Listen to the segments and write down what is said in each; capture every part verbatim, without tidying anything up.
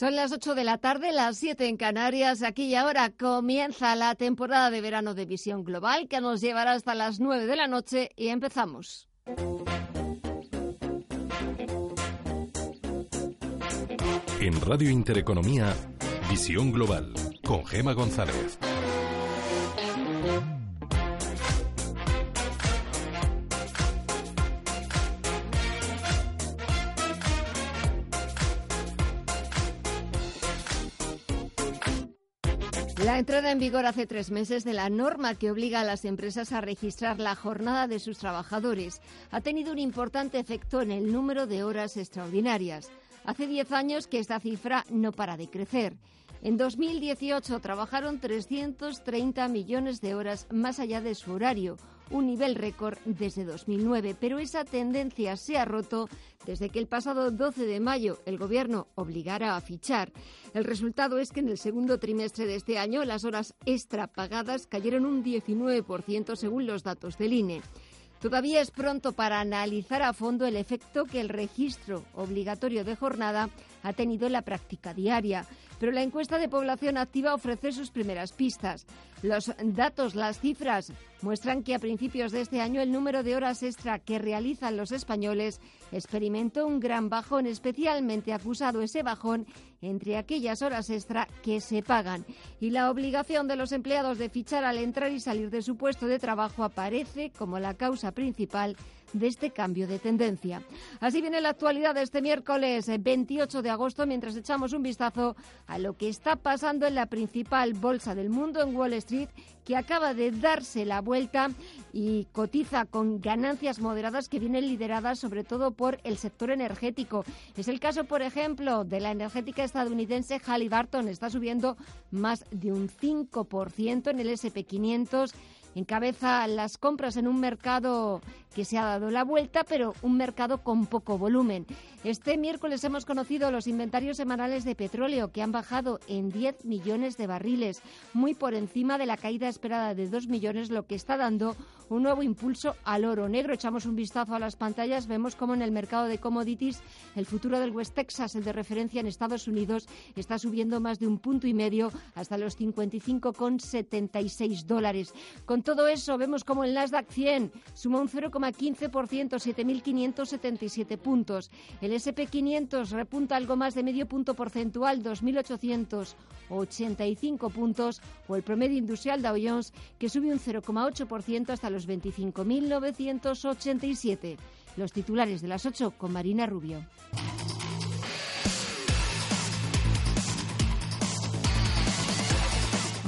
Son las ocho de la tarde, las siete en Canarias. Aquí y ahora comienza la temporada de verano de Visión Global, que nos llevará hasta las nueve de la noche, y empezamos. En Radio Intereconomía, Visión Global, con Gema González. La entrada en vigor hace tres meses de la norma que obliga a las empresas a registrar la jornada de sus trabajadores ha tenido un importante efecto en el número de horas extraordinarias. Hace diez años que esta cifra no para de crecer. En dos mil dieciocho trabajaron trescientos treinta millones de horas más allá de su horario, un nivel récord desde dos mil nueve, pero esa tendencia se ha roto desde que el pasado doce de mayo el Gobierno obligara a fichar. El resultado es que en el segundo trimestre de este año las horas extra pagadas cayeron un diecinueve por ciento según los datos del I N E. Todavía es pronto para analizar a fondo el efecto que el registro obligatorio de jornada ha tenido en la práctica diaria, pero la encuesta de población activa ofrece sus primeras pistas. Los datos, las cifras, muestran que a principios de este año el número de horas extra que realizan los españoles experimentó un gran bajón, especialmente acusado ese bajón entre aquellas horas extra que se pagan. Y la obligación de los empleados de fichar al entrar y salir de su puesto de trabajo aparece como la causa principal de este cambio de tendencia. Así viene la actualidad de este miércoles veintiocho de agosto, mientras echamos un vistazo a lo que está pasando en la principal bolsa del mundo, en Wall Street, que acaba de darse la vuelta y cotiza con ganancias moderadas que vienen lideradas sobre todo por el sector energético. Es el caso, por ejemplo, de la energética estadounidense Halliburton. Está subiendo más de un cinco por ciento en el ese and pe quinientos. Encabeza las compras en un mercado que se ha dado la vuelta, pero un mercado con poco volumen. Este miércoles hemos conocido los inventarios semanales de petróleo, que han bajado en diez millones de barriles, muy por encima de la caída esperada de dos millones, lo que está dando un nuevo impulso al oro negro. Echamos un vistazo a las pantallas, vemos cómo en el mercado de commodities el futuro del West Texas, el de referencia en Estados Unidos, está subiendo más de un punto y medio hasta los cincuenta y cinco coma setenta y seis dólares. Con todo eso, vemos cómo el Nasdaq cien suma un cero coma quince por ciento, siete mil quinientos setenta y siete puntos. El ese and pe quinientos repunta algo más de medio punto porcentual, dos mil ochocientos ochenta y cinco puntos, o el promedio industrial Dow Jones, que sube un cero coma ocho por ciento hasta los veinticinco mil novecientos ochenta y siete. Los titulares de las ocho con Marina Rubio.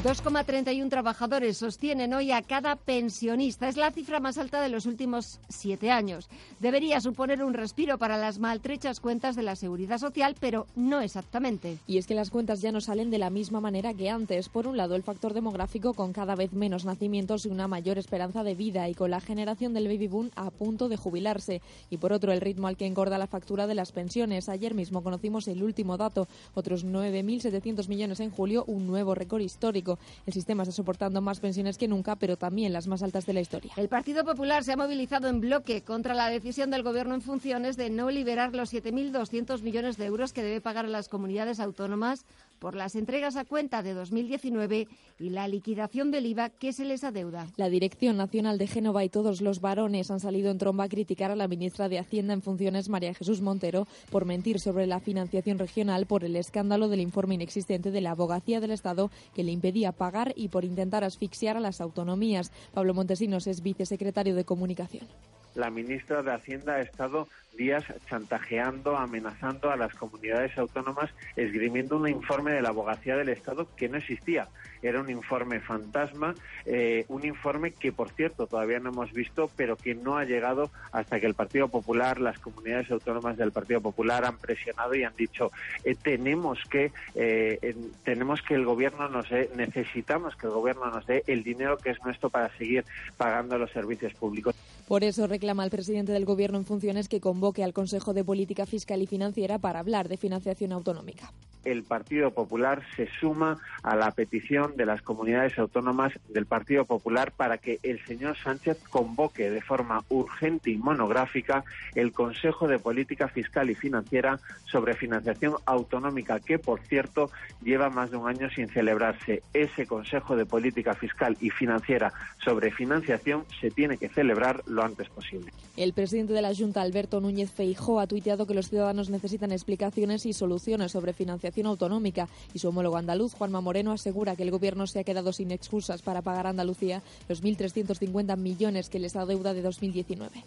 dos coma treinta y uno trabajadores sostienen hoy a cada pensionista. Es la cifra más alta de los últimos siete años. Debería suponer un respiro para las maltrechas cuentas de la Seguridad Social, pero no exactamente. Y es que las cuentas ya no salen de la misma manera que antes. Por un lado, el factor demográfico, con cada vez menos nacimientos y una mayor esperanza de vida, y con la generación del baby boom a punto de jubilarse. Y por otro, el ritmo al que engorda la factura de las pensiones. Ayer mismo conocimos el último dato, otros nueve mil setecientos millones en julio, un nuevo récord histórico. El sistema está soportando más pensiones que nunca, pero también las más altas de la historia. El Partido Popular se ha movilizado en bloque contra la decisión del Gobierno en funciones de no liberar los siete mil doscientos millones de euros que debe pagar a las comunidades autónomas por las entregas a cuenta de dos mil diecinueve y la liquidación del I V A que se les adeuda. La Dirección Nacional de Génova y todos los varones han salido en tromba a criticar a la ministra de Hacienda en funciones, María Jesús Montero, por mentir sobre la financiación regional, por el escándalo del informe inexistente de la Abogacía del Estado que le impedía pagar, y por intentar asfixiar a las autonomías. Pablo Montesinos es vicesecretario de Comunicación. La ministra de Hacienda ha estado días chantajeando, amenazando a las comunidades autónomas, esgrimiendo un informe de la Abogacía del Estado que no existía. Era un informe fantasma, eh, un informe que, por cierto, todavía no hemos visto, pero que no ha llegado hasta que el Partido Popular, las comunidades autónomas del Partido Popular han presionado y han dicho eh, tenemos que eh, eh, tenemos que el gobierno nos dé, necesitamos que el gobierno nos dé el dinero que es nuestro para seguir pagando los servicios públicos. Por eso reclama al presidente del Gobierno en funciones que convoque al Consejo de Política Fiscal y Financiera para hablar de financiación autonómica. El Partido Popular se suma a la petición de las comunidades autónomas del Partido Popular para que el señor Sánchez convoque de forma urgente y monográfica el Consejo de Política Fiscal y Financiera sobre financiación autonómica, que, por cierto, lleva más de un año sin celebrarse. Ese Consejo de Política Fiscal y Financiera sobre financiación se tiene que celebrar lo antes posible. El presidente de la Junta, Alberto Núñez Feijóo, ha tuiteado que los ciudadanos necesitan explicaciones y soluciones sobre financiación autonómica, y su homólogo andaluz, Juanma Moreno, asegura que el Gobierno se ha quedado sin excusas para pagar a Andalucía los mil trescientos cincuenta millones que les adeuda de dos mil diecinueve.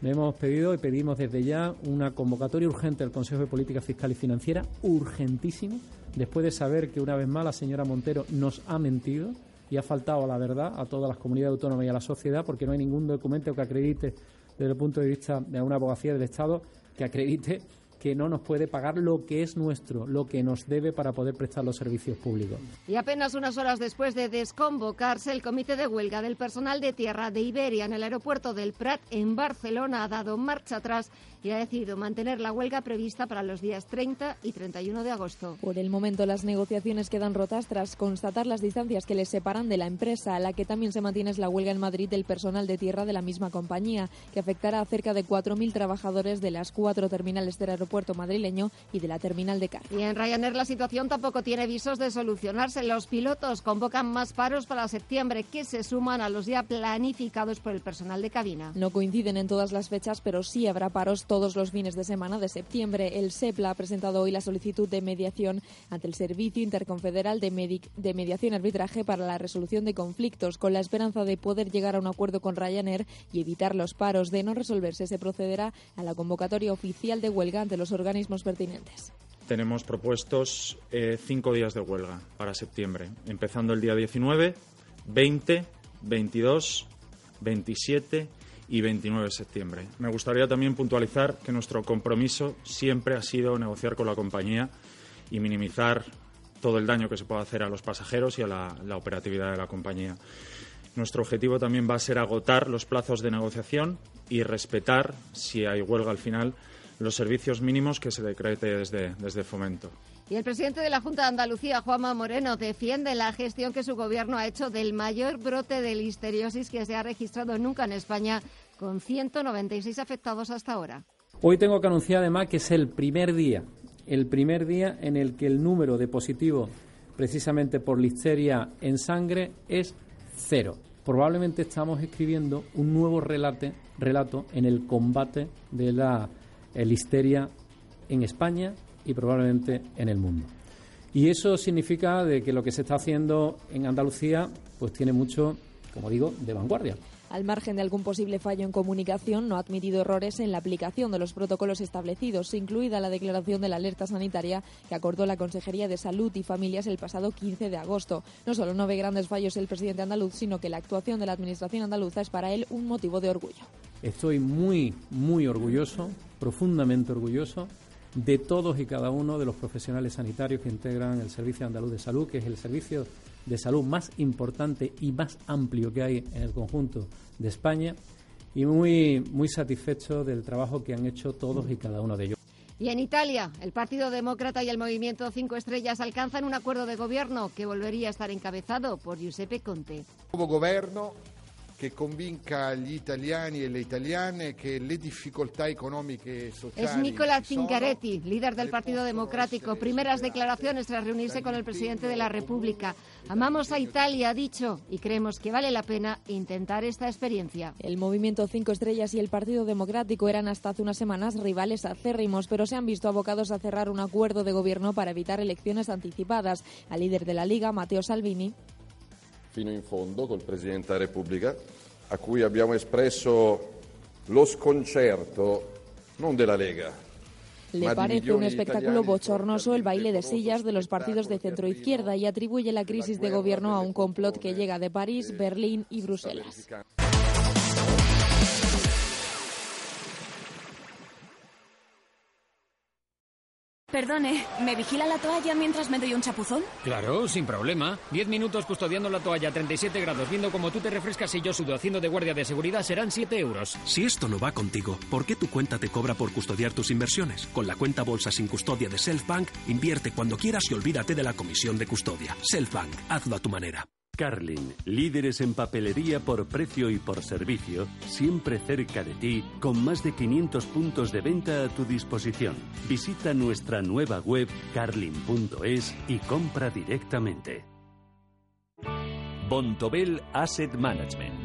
Le hemos pedido y pedimos desde ya una convocatoria urgente al Consejo de Política Fiscal y Financiera, urgentísimo, después de saber que una vez más la señora Montero nos ha mentido y ha faltado a la verdad a todas las comunidades autónomas y a la sociedad, porque no hay ningún documento que acredite desde el punto de vista de una abogacía del Estado que acredite que no nos puede pagar lo que es nuestro, lo que nos debe para poder prestar los servicios públicos. Y apenas unas horas después de desconvocarse, el comité de huelga del personal de tierra de Iberia en el aeropuerto del Prat, en Barcelona, ha dado marcha atrás y ha decidido mantener la huelga prevista para los días treinta y treinta y uno de agosto. Por el momento, las negociaciones quedan rotas tras constatar las distancias que les separan de la empresa, a la que también se mantiene es la huelga en Madrid del personal de tierra de la misma compañía, que afectará a cerca de cuatro mil trabajadores de las cuatro terminales del aeropuerto puerto madrileño y de la terminal de carga. Y en Ryanair la situación tampoco tiene visos de solucionarse. Los pilotos convocan más paros para septiembre, que se suman a los ya planificados por el personal de cabina. No coinciden en todas las fechas, pero sí habrá paros todos los fines de semana de septiembre. El SEPLA ha presentado hoy la solicitud de mediación ante el Servicio Interconfederal de, Medic- de Mediación y Arbitraje para la resolución de conflictos, con la esperanza de poder llegar a un acuerdo con Ryanair y evitar los paros. De no resolverse, se procederá a la convocatoria oficial de huelga ante los organismos pertinentes. Tenemos propuestos eh, cinco días de huelga para septiembre, empezando el día diecinueve, veinte, veintidós, veintisiete y veintinueve de septiembre. Me gustaría también puntualizar que nuestro compromiso siempre ha sido negociar con la compañía y minimizar todo el daño que se pueda hacer a los pasajeros y a la, la operatividad de la compañía. Nuestro objetivo también va a ser agotar los plazos de negociación y respetar, si hay huelga al final, los servicios mínimos que se decrete desde, desde Fomento. Y el presidente de la Junta de Andalucía, Juanma Moreno, defiende la gestión que su gobierno ha hecho del mayor brote de listeriosis que se ha registrado nunca en España, con ciento noventa y seis afectados hasta ahora. Hoy tengo que anunciar además que es el primer día, el primer día en el que el número de positivos precisamente por listeria en sangre es cero. Probablemente estamos escribiendo un nuevo relate, relato en el combate de la el listeria en España y probablemente en el mundo. Y eso significa de que lo que se está haciendo en Andalucía pues tiene mucho, como digo, de vanguardia. Al margen de algún posible fallo en comunicación, no ha admitido errores en la aplicación de los protocolos establecidos, incluida la declaración de la alerta sanitaria que acordó la Consejería de Salud y Familias el pasado quince de agosto. No solo no ve grandes fallos el presidente andaluz, sino que la actuación de la Administración andaluza es para él un motivo de orgullo. Estoy muy, muy orgulloso, profundamente orgulloso, de todos y cada uno de los profesionales sanitarios que integran el Servicio Andaluz de Salud, que es el servicio de salud más importante y más amplio que hay en el conjunto de España, y muy, muy satisfecho del trabajo que han hecho todos y cada uno de ellos. Y en Italia, el Partido Demócrata y el Movimiento Cinco Estrellas alcanzan un acuerdo de gobierno que volvería a estar encabezado por Giuseppe Conte. Nuevo gobierno que convinca agli italiani e le italiane che le difficoltà economiche e sociali. Es Nicola Zingaretti, líder del Partido Democrático. Primeras declaraciones tras reunirse con el presidente de la República. Amamos a Italia, ha dicho, y creemos que vale la pena intentar esta experiencia. El Movimiento Cinco Estrellas y el Partido Democrático eran hasta hace unas semanas rivales acérrimos, pero se han visto abocados a cerrar un acuerdo de gobierno para evitar elecciones anticipadas. Al líder de la Liga, Matteo Salvini, fino in fondo col Presidente della Repubblica, a cui abbiamo espresso lo sconcerto non della Lega. Le parece un espectáculo bochornoso el baile de sillas de los partidos de centroizquierda y atribuye la crisis de gobierno a un complot que llega de París, Berlín y Bruselas. Perdone, ¿me vigila la toalla mientras me doy un chapuzón? Claro, sin problema. Diez minutos custodiando la toalla a treinta y siete grados, viendo cómo tú te refrescas y yo sudo haciendo de guardia de seguridad, serán siete euros. Si esto no va contigo, ¿por qué tu cuenta te cobra por custodiar tus inversiones? Con la cuenta bolsa sin custodia de SelfBank, invierte cuando quieras y olvídate de la comisión de custodia. SelfBank, hazlo a tu manera. Carling, líderes en papelería por precio y por servicio, siempre cerca de ti, con más de quinientos puntos de venta a tu disposición. Visita nuestra nueva web carling punto es y compra directamente. Vontobel Asset Management.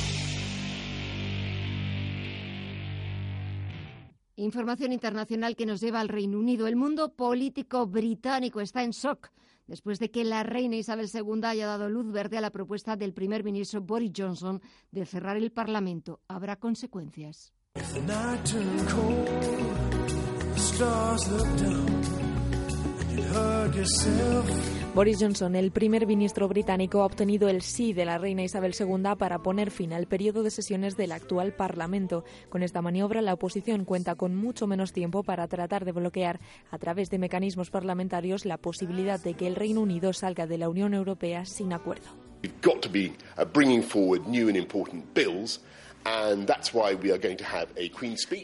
Información internacional que nos lleva al Reino Unido. El mundo político británico está en shock después de que la reina Isabel segunda haya dado luz verde a la propuesta del primer ministro Boris Johnson de cerrar el Parlamento. Habrá consecuencias. Boris Johnson, el primer ministro británico, ha obtenido el sí de la reina Isabel segunda para poner fin al periodo de sesiones del actual Parlamento. Con esta maniobra, la oposición cuenta con mucho menos tiempo para tratar de bloquear, a través de mecanismos parlamentarios, la posibilidad de que el Reino Unido salga de la Unión Europea sin acuerdo. We've got to be bringing forward new and important bills.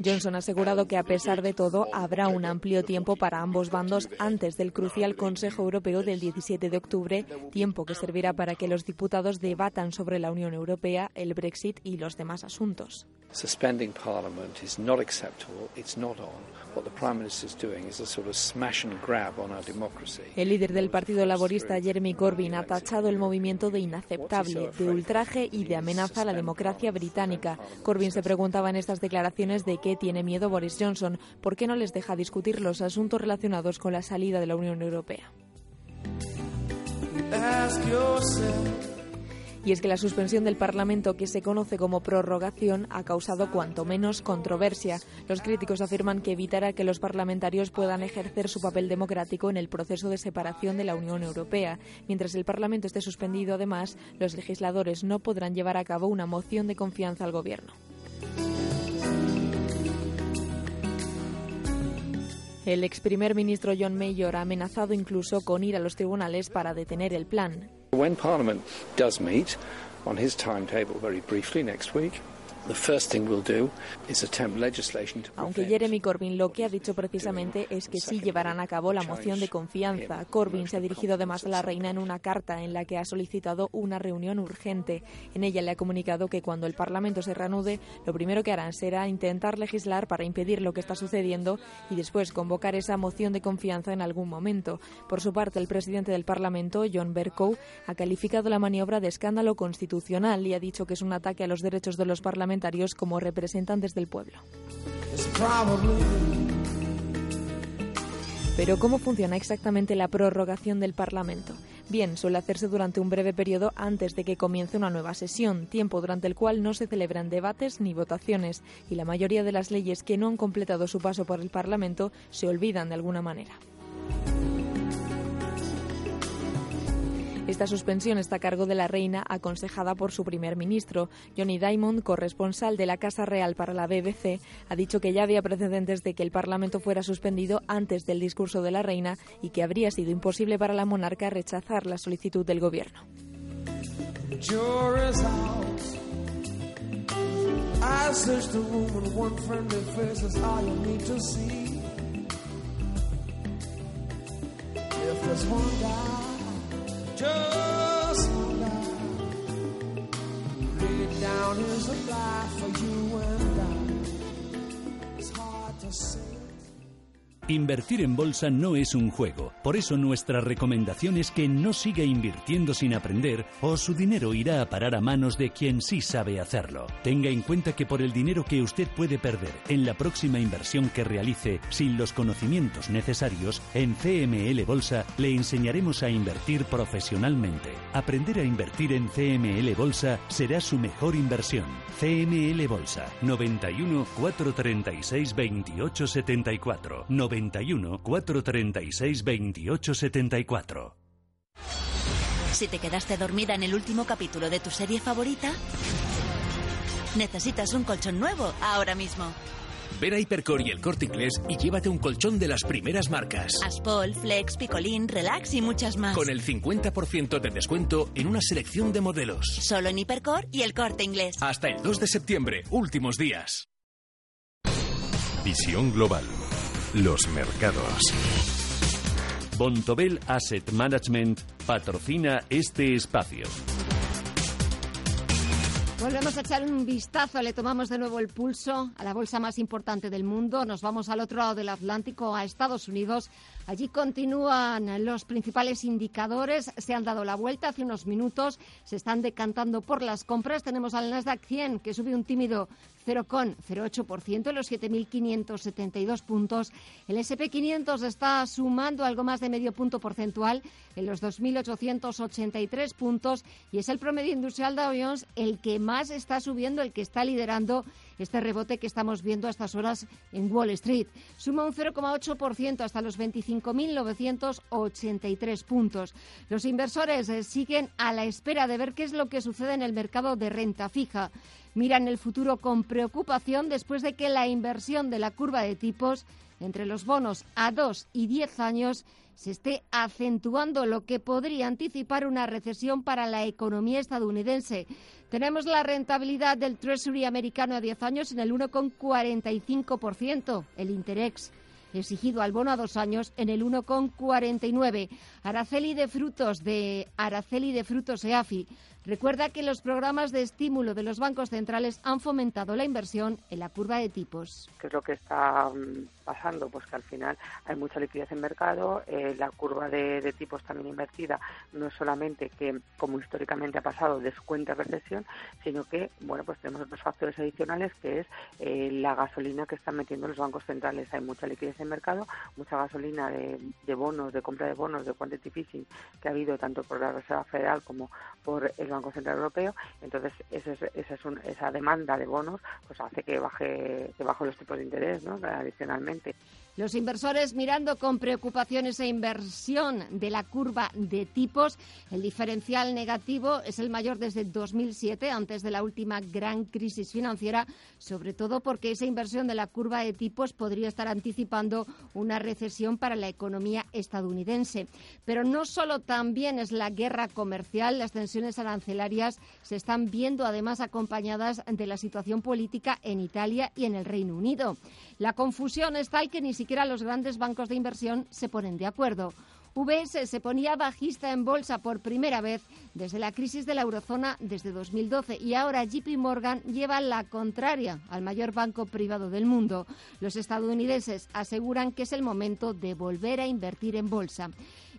Johnson ha asegurado que, a pesar de todo, habrá un amplio tiempo para ambos bandos antes del crucial Consejo Europeo del diecisiete de octubre, tiempo que servirá para que los diputados debatan sobre la Unión Europea, el Brexit y los demás asuntos. Suspending Parliament is not acceptable, it's not on. What the Prime Minister is doing is a sort of smash and grab on our democracy. El líder del Partido Laborista, Jeremy Corbyn, ha tachado el movimiento de inaceptable, de ultraje y de amenaza a la democracia británica. Corbyn se preguntaba en estas declaraciones de qué tiene miedo Boris Johnson, por qué no les deja discutir los asuntos relacionados con la salida de la Unión Europea. Y es que la suspensión del Parlamento, que se conoce como prorrogación, ha causado cuanto menos controversia. Los críticos afirman que evitará que los parlamentarios puedan ejercer su papel democrático en el proceso de separación de la Unión Europea. Mientras el Parlamento esté suspendido, además, los legisladores no podrán llevar a cabo una moción de confianza al Gobierno. El ex primer ministro John Mayor ha amenazado incluso con ir a los tribunales para detener el plan. When Parliament does meet on his timetable very briefly next week, the first thing we'll do is attempt legislation to prevent. Aunque Jeremy Corbyn lo que ha dicho precisamente es que sí llevarán a cabo la moción de confianza. Corbyn se ha dirigido además a la reina en una carta en la que ha solicitado una reunión urgente. En ella le ha comunicado que cuando el Parlamento se reanude, lo primero que harán será intentar legislar para impedir lo que está sucediendo y después convocar esa moción de confianza en algún momento. Por su parte, el presidente del Parlamento, John Bercow, ha calificado la maniobra de escándalo constitucional y ha dicho que es un ataque a los derechos de los parlamentarios como representantes del pueblo. Pero ¿cómo funciona exactamente la prorrogación del Parlamento? Bien, suele hacerse durante un breve periodo antes de que comience una nueva sesión, tiempo durante el cual no se celebran debates ni votaciones, y la mayoría de las leyes que no han completado su paso por el Parlamento se olvidan de alguna manera. Esta suspensión está a cargo de la reina, aconsejada por su primer ministro. Johnny Diamond, corresponsal de la Casa Real para la B B C, ha dicho que ya había precedentes de que el Parlamento fuera suspendido antes del discurso de la reina y que habría sido imposible para la monarca rechazar la solicitud del gobierno. Just one line, laid down is a lie for you and I. It's hard to say. Invertir en bolsa no es un juego. Por eso nuestra recomendación es que no siga invirtiendo sin aprender o su dinero irá a parar a manos de quien sí sabe hacerlo. Tenga en cuenta que por el dinero que usted puede perder en la próxima inversión que realice sin los conocimientos necesarios, en C M L Bolsa le enseñaremos a invertir profesionalmente. Aprender a invertir en C M L Bolsa será su mejor inversión. C M L Bolsa, noventa y uno, cuatrocientos treinta y seis, veintiocho setenta y cuatro. noventa y uno, cuatrocientos treinta y seis, veintiocho setenta y cuatro. Si te quedaste dormida en el último capítulo de tu serie favorita, necesitas un colchón nuevo ahora mismo. Ven a Hipercor y el Corte Inglés y llévate un colchón de las primeras marcas. Aspol, Flex, Picolín, Relax y muchas más. Con el cincuenta por ciento de descuento en una selección de modelos. Solo en Hipercor y el Corte Inglés. Hasta el dos de septiembre, últimos días. Visión Global. Los mercados. Vontobel Asset Management patrocina este espacio. Volvemos a echar un vistazo, le tomamos de nuevo el pulso a la bolsa más importante del mundo. Nos vamos al otro lado del Atlántico, a Estados Unidos. Allí continúan los principales indicadores. Se han dado la vuelta hace unos minutos. Se están decantando por las compras. Tenemos al Nasdaq cien, que sube un tímido cero coma cero ocho por ciento en los siete mil quinientos setenta y dos puntos. El ese and pe quinientos está sumando algo más de medio punto porcentual en los dos mil ochocientos ochenta y tres puntos y es el promedio industrial Dow Jones el que más está subiendo, el que está liderando este rebote que estamos viendo a estas horas en Wall Street. Suma un cero coma ocho por ciento hasta los veinticinco mil novecientos ochenta y tres puntos. Los inversores eh, siguen a la espera de ver qué es lo que sucede en el mercado de renta fija. Miran el futuro con preocupación después de que la inversión de la curva de tipos entre los bonos a dos y diez años se esté acentuando, lo que podría anticipar una recesión para la economía estadounidense. Tenemos la rentabilidad del Treasury americano a diez años en el uno coma cuarenta y cinco por ciento, el Interex exigido al bono a dos años en el uno coma cuarenta y nueve por ciento. Araceli de Frutos de Araceli de Frutos EAFI recuerda que los programas de estímulo de los bancos centrales han fomentado la inversión en la curva de tipos. ¿Qué es lo que está pasando? Pues que al final hay mucha liquidez en mercado, eh, la curva de, de tipos también invertida, no es solamente que, como históricamente ha pasado, descuenta recesión, sino que, bueno, pues tenemos otros factores adicionales, que es eh, la gasolina que están metiendo los bancos centrales. Hay mucha liquidez en mercado, mucha gasolina de, de bonos, de compra de bonos, de quantitative easing, que ha habido tanto por la Reserva Federal como por el Banco Central Europeo. Entonces ese, ese es un, esa demanda de bonos pues hace que baje que baje los tipos de interés, ¿no? Adicionalmente, los inversores mirando con preocupación esa inversión de la curva de tipos. El diferencial negativo es el mayor desde dos mil siete, antes de la última gran crisis financiera, sobre todo porque esa inversión de la curva de tipos podría estar anticipando una recesión para la economía estadounidense. Pero no solo, también es la guerra comercial. Las tensiones arancelarias se están viendo además acompañadas de la situación política en Italia y en el Reino Unido. La confusión es tal que ni siquiera Ni siquiera los grandes bancos de inversión se ponen de acuerdo. U B S se ponía bajista en bolsa por primera vez desde la crisis de la eurozona desde dos mil doce y ahora J P Morgan lleva la contraria al mayor banco privado del mundo. Los estadounidenses aseguran que es el momento de volver a invertir en bolsa.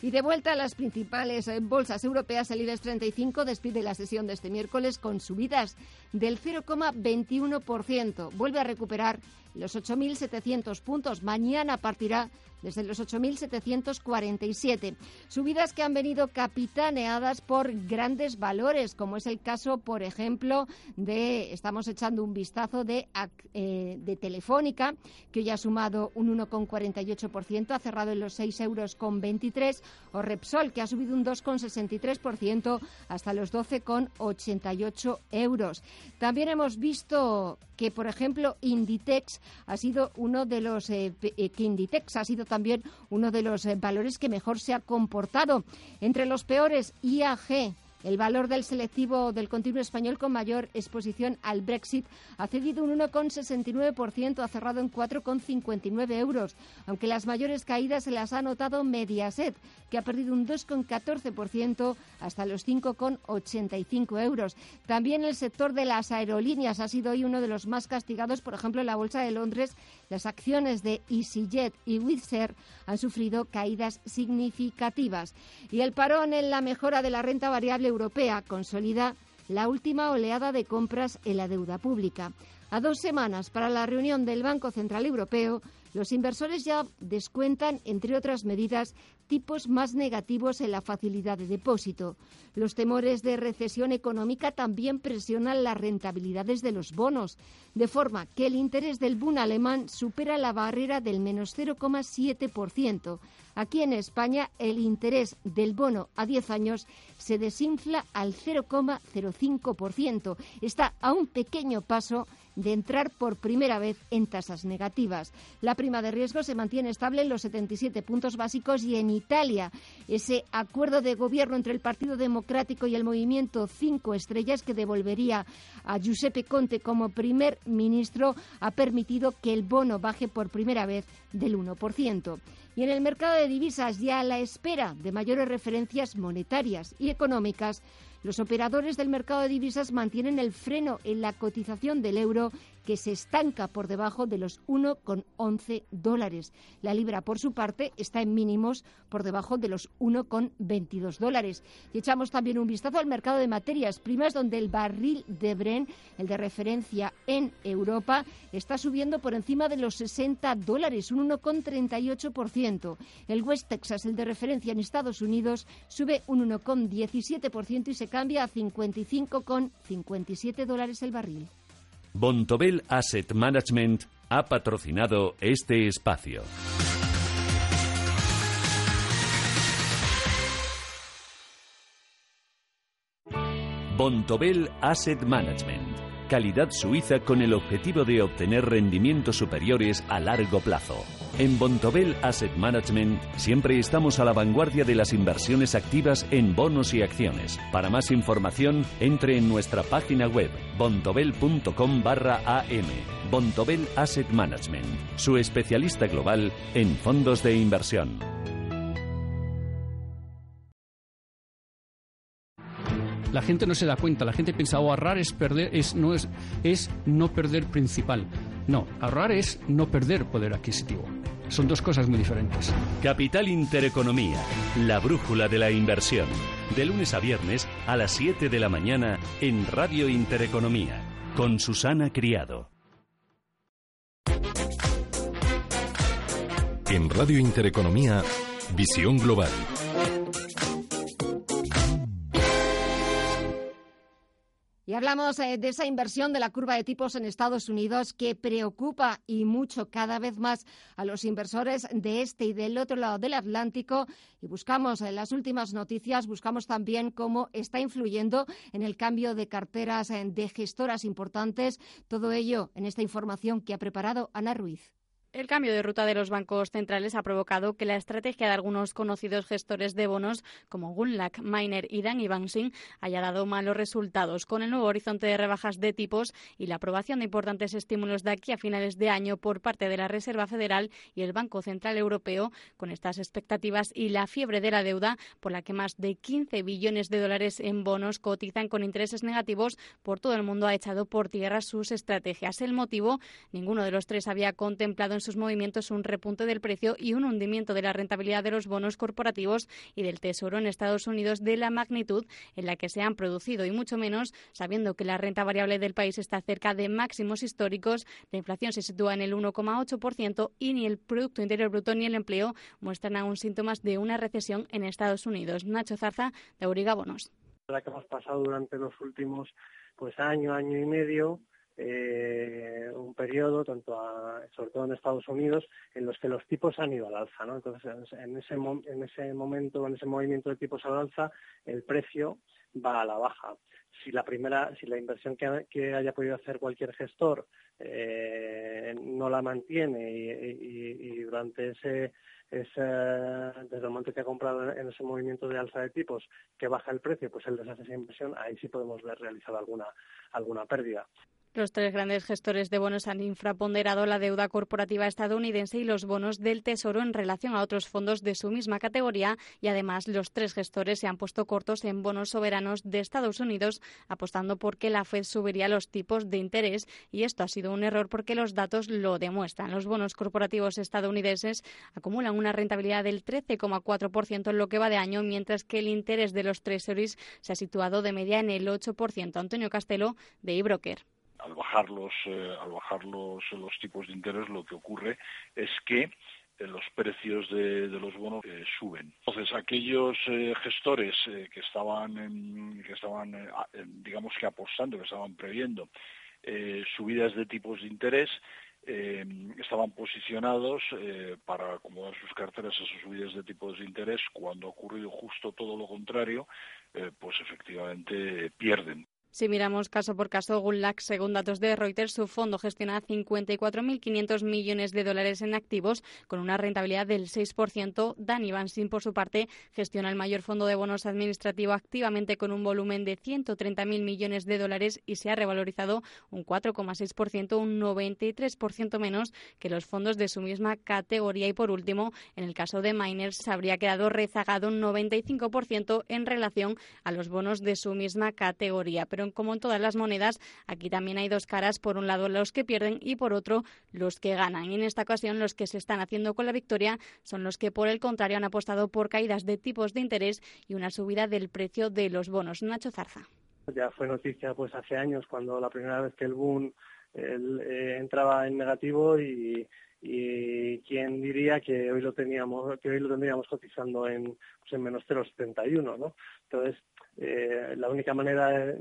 Y de vuelta a las principales bolsas europeas, el IBEX treinta y cinco despide la sesión de este miércoles con subidas del cero coma veintiuno por ciento. Vuelve a recuperar los ocho mil setecientos puntos. Mañana partirá desde los ocho mil setecientos cuarenta y siete. Subidas que han venido capitaneadas por grandes valores, como es el caso, por ejemplo, de, estamos echando un vistazo de, eh, de Telefónica, que hoy ha sumado un uno coma cuarenta y ocho por ciento, ha cerrado en los seis euros con veintitrés, o Repsol, que ha subido un dos coma sesenta y tres por ciento hasta los doce coma ochenta y ocho euros. También hemos visto que, por ejemplo, Inditex ha sido uno de los eh, que Inditex ha sido también uno de los valores que mejor se ha comportado. Entre los peores, I A G, El valor del selectivo del continuo español con mayor exposición al Brexit ha cedido un uno coma sesenta y nueve por ciento, ha cerrado en cuatro coma cincuenta y nueve euros, aunque las mayores caídas se las ha notado Mediaset, que ha perdido un dos coma catorce por ciento hasta los cinco coma ochenta y cinco euros. También el sector de las aerolíneas ha sido hoy uno de los más castigados. Por ejemplo, en la Bolsa de Londres, las acciones de EasyJet y Wizz Air han sufrido caídas significativas. Y el parón en la mejora de la renta variable europea consolida la última oleada de compras en la deuda pública. A dos semanas para la reunión del Banco Central Europeo, los inversores ya descuentan, entre otras medidas, tipos más negativos en la facilidad de depósito. Los temores de recesión económica también presionan las rentabilidades de los bonos, de forma que el interés del Bund alemán supera la barrera del menos cero coma siete por ciento. Aquí en España, el interés del bono a diez años se desinfla al cero coma cero cinco por ciento. Está a un pequeño paso de entrar por primera vez en tasas negativas. La prima de riesgo se mantiene estable en los setenta y siete puntos básicos y en Italia ese acuerdo de gobierno entre el Partido Democrático y el Movimiento Cinco Estrellas, que devolvería a Giuseppe Conte como primer ministro, ha permitido que el bono baje por primera vez del uno por ciento. Y en el mercado de divisas, ya a la espera de mayores referencias monetarias y económicas, los operadores del mercado de divisas mantienen el freno en la cotización del euro, que se estanca por debajo de los uno coma once dólares. La libra, por su parte, está en mínimos por debajo de los uno coma veintidós dólares. Y echamos también un vistazo al mercado de materias primas, donde el barril de Brent, el de referencia en Europa, está subiendo por encima de los sesenta dólares, un uno coma treinta y ocho por ciento. El West Texas, el de referencia en Estados Unidos, sube un uno coma diecisiete por ciento y se cambia a cincuenta y cinco coma cincuenta y siete dólares el barril. Vontobel Asset Management ha patrocinado este espacio. Vontobel Asset Management, calidad suiza con el objetivo de obtener rendimientos superiores a largo plazo. En Vontobel Asset Management siempre estamos a la vanguardia de las inversiones activas en bonos y acciones. Para más información, entre en nuestra página web vontobel punto com barra a m. Vontobel Asset Management, su especialista global en fondos de inversión. La gente no se da cuenta, la gente piensa, oh, ahorrar es perder, es no es, es no perder principal. No, ahorrar es no perder poder adquisitivo. Son dos cosas muy diferentes. Capital Intereconomía, la brújula de la inversión. De lunes a viernes a las siete de la mañana en Radio Intereconomía, con Susana Criado. En Radio Intereconomía, Visión Global. Y hablamos de esa inversión de la curva de tipos en Estados Unidos que preocupa y mucho cada vez más a los inversores de este y del otro lado del Atlántico. Y buscamos las últimas noticias, buscamos también cómo está influyendo en el cambio de carteras de gestoras importantes. Todo ello en esta información que ha preparado Ana Ruiz. El cambio de ruta de los bancos centrales ha provocado que la estrategia de algunos conocidos gestores de bonos como Gunlack, Miner, Iran y Bansing haya dado malos resultados. Con el nuevo horizonte de rebajas de tipos y la aprobación de importantes estímulos de aquí a finales de año por parte de la Reserva Federal y el Banco Central Europeo, con estas expectativas y la fiebre de la deuda, por la que más de quince billones de dólares en bonos cotizan con intereses negativos por todo el mundo, ha echado por tierra sus estrategias. El motivo: ninguno de los tres había contemplado en sus movimientos un repunte del precio y un hundimiento de la rentabilidad de los bonos corporativos y del Tesoro en Estados Unidos de la magnitud en la que se han producido, y mucho menos sabiendo que la renta variable del país está cerca de máximos históricos, la inflación se sitúa en el uno coma ocho por ciento y ni el Producto Interior Bruto ni el empleo muestran aún síntomas de una recesión en Estados Unidos. Nacho Zarza, de Auriga Bonos. La que hemos pasado durante los últimos pues año, año y medio, Eh, un periodo, tanto a, sobre todo en Estados Unidos, en los que los tipos han ido al alza, ¿no? Entonces, en ese, en ese momento, en ese movimiento de tipos al alza, el precio va a la baja. Si la primera, si la inversión que, que haya podido hacer cualquier gestor eh, no la mantiene y, y, y durante ese, ese desde el momento que ha comprado en ese movimiento de alza de tipos que baja el precio, pues él deshace esa inversión, ahí sí podemos ver realizada alguna, alguna pérdida. Los tres grandes gestores de bonos han infraponderado la deuda corporativa estadounidense y los bonos del Tesoro en relación a otros fondos de su misma categoría, y además los tres gestores se han puesto cortos en bonos soberanos de Estados Unidos, apostando por que la Fed subiría los tipos de interés, y esto ha sido un error porque los datos lo demuestran. Los bonos corporativos estadounidenses acumulan una rentabilidad del trece coma cuatro por ciento en lo que va de año, mientras que el interés de los treasuries se ha situado de media en el ocho por ciento. Antonio Castelo, de iBroker. Al bajar los eh, al bajar los, los tipos de interés, lo que ocurre es que eh, los precios de, de los bonos eh, suben. Entonces, aquellos eh, gestores eh, que estaban en, que estaban eh, digamos que apostando, que estaban previendo eh, subidas de tipos de interés, eh, estaban posicionados eh, para acomodar sus carteras a esas subidas de tipos de interés. Cuando ha ocurrido justo todo lo contrario, eh, pues efectivamente eh, pierden. Si miramos caso por caso, Goldman Sachs, según datos de Reuters, su fondo gestiona cincuenta y cuatro mil quinientos millones de dólares en activos con una rentabilidad del seis por ciento. Dan Ivansin, por su parte, gestiona el mayor fondo de bonos administrativo activamente con un volumen de ciento treinta mil millones de dólares y se ha revalorizado un cuatro coma seis por ciento, un noventa y tres por ciento menos que los fondos de su misma categoría. Y por último, en el caso de Miners, se habría quedado rezagado un noventa y cinco por ciento en relación a los bonos de su misma categoría. Pero como en todas las monedas, aquí también hay dos caras: por un lado los que pierden y por otro los que ganan. Y en esta ocasión los que se están haciendo con la victoria son los que por el contrario han apostado por caídas de tipos de interés y una subida del precio de los bonos. Nacho Zarza. Ya fue noticia pues hace años, cuando la primera vez que el boom el, eh, entraba en negativo, y, y quién diría que hoy lo teníamos que hoy lo tendríamos cotizando en, pues en menos cero coma setenta y uno, ¿no? Entonces, Eh, la única manera, eh,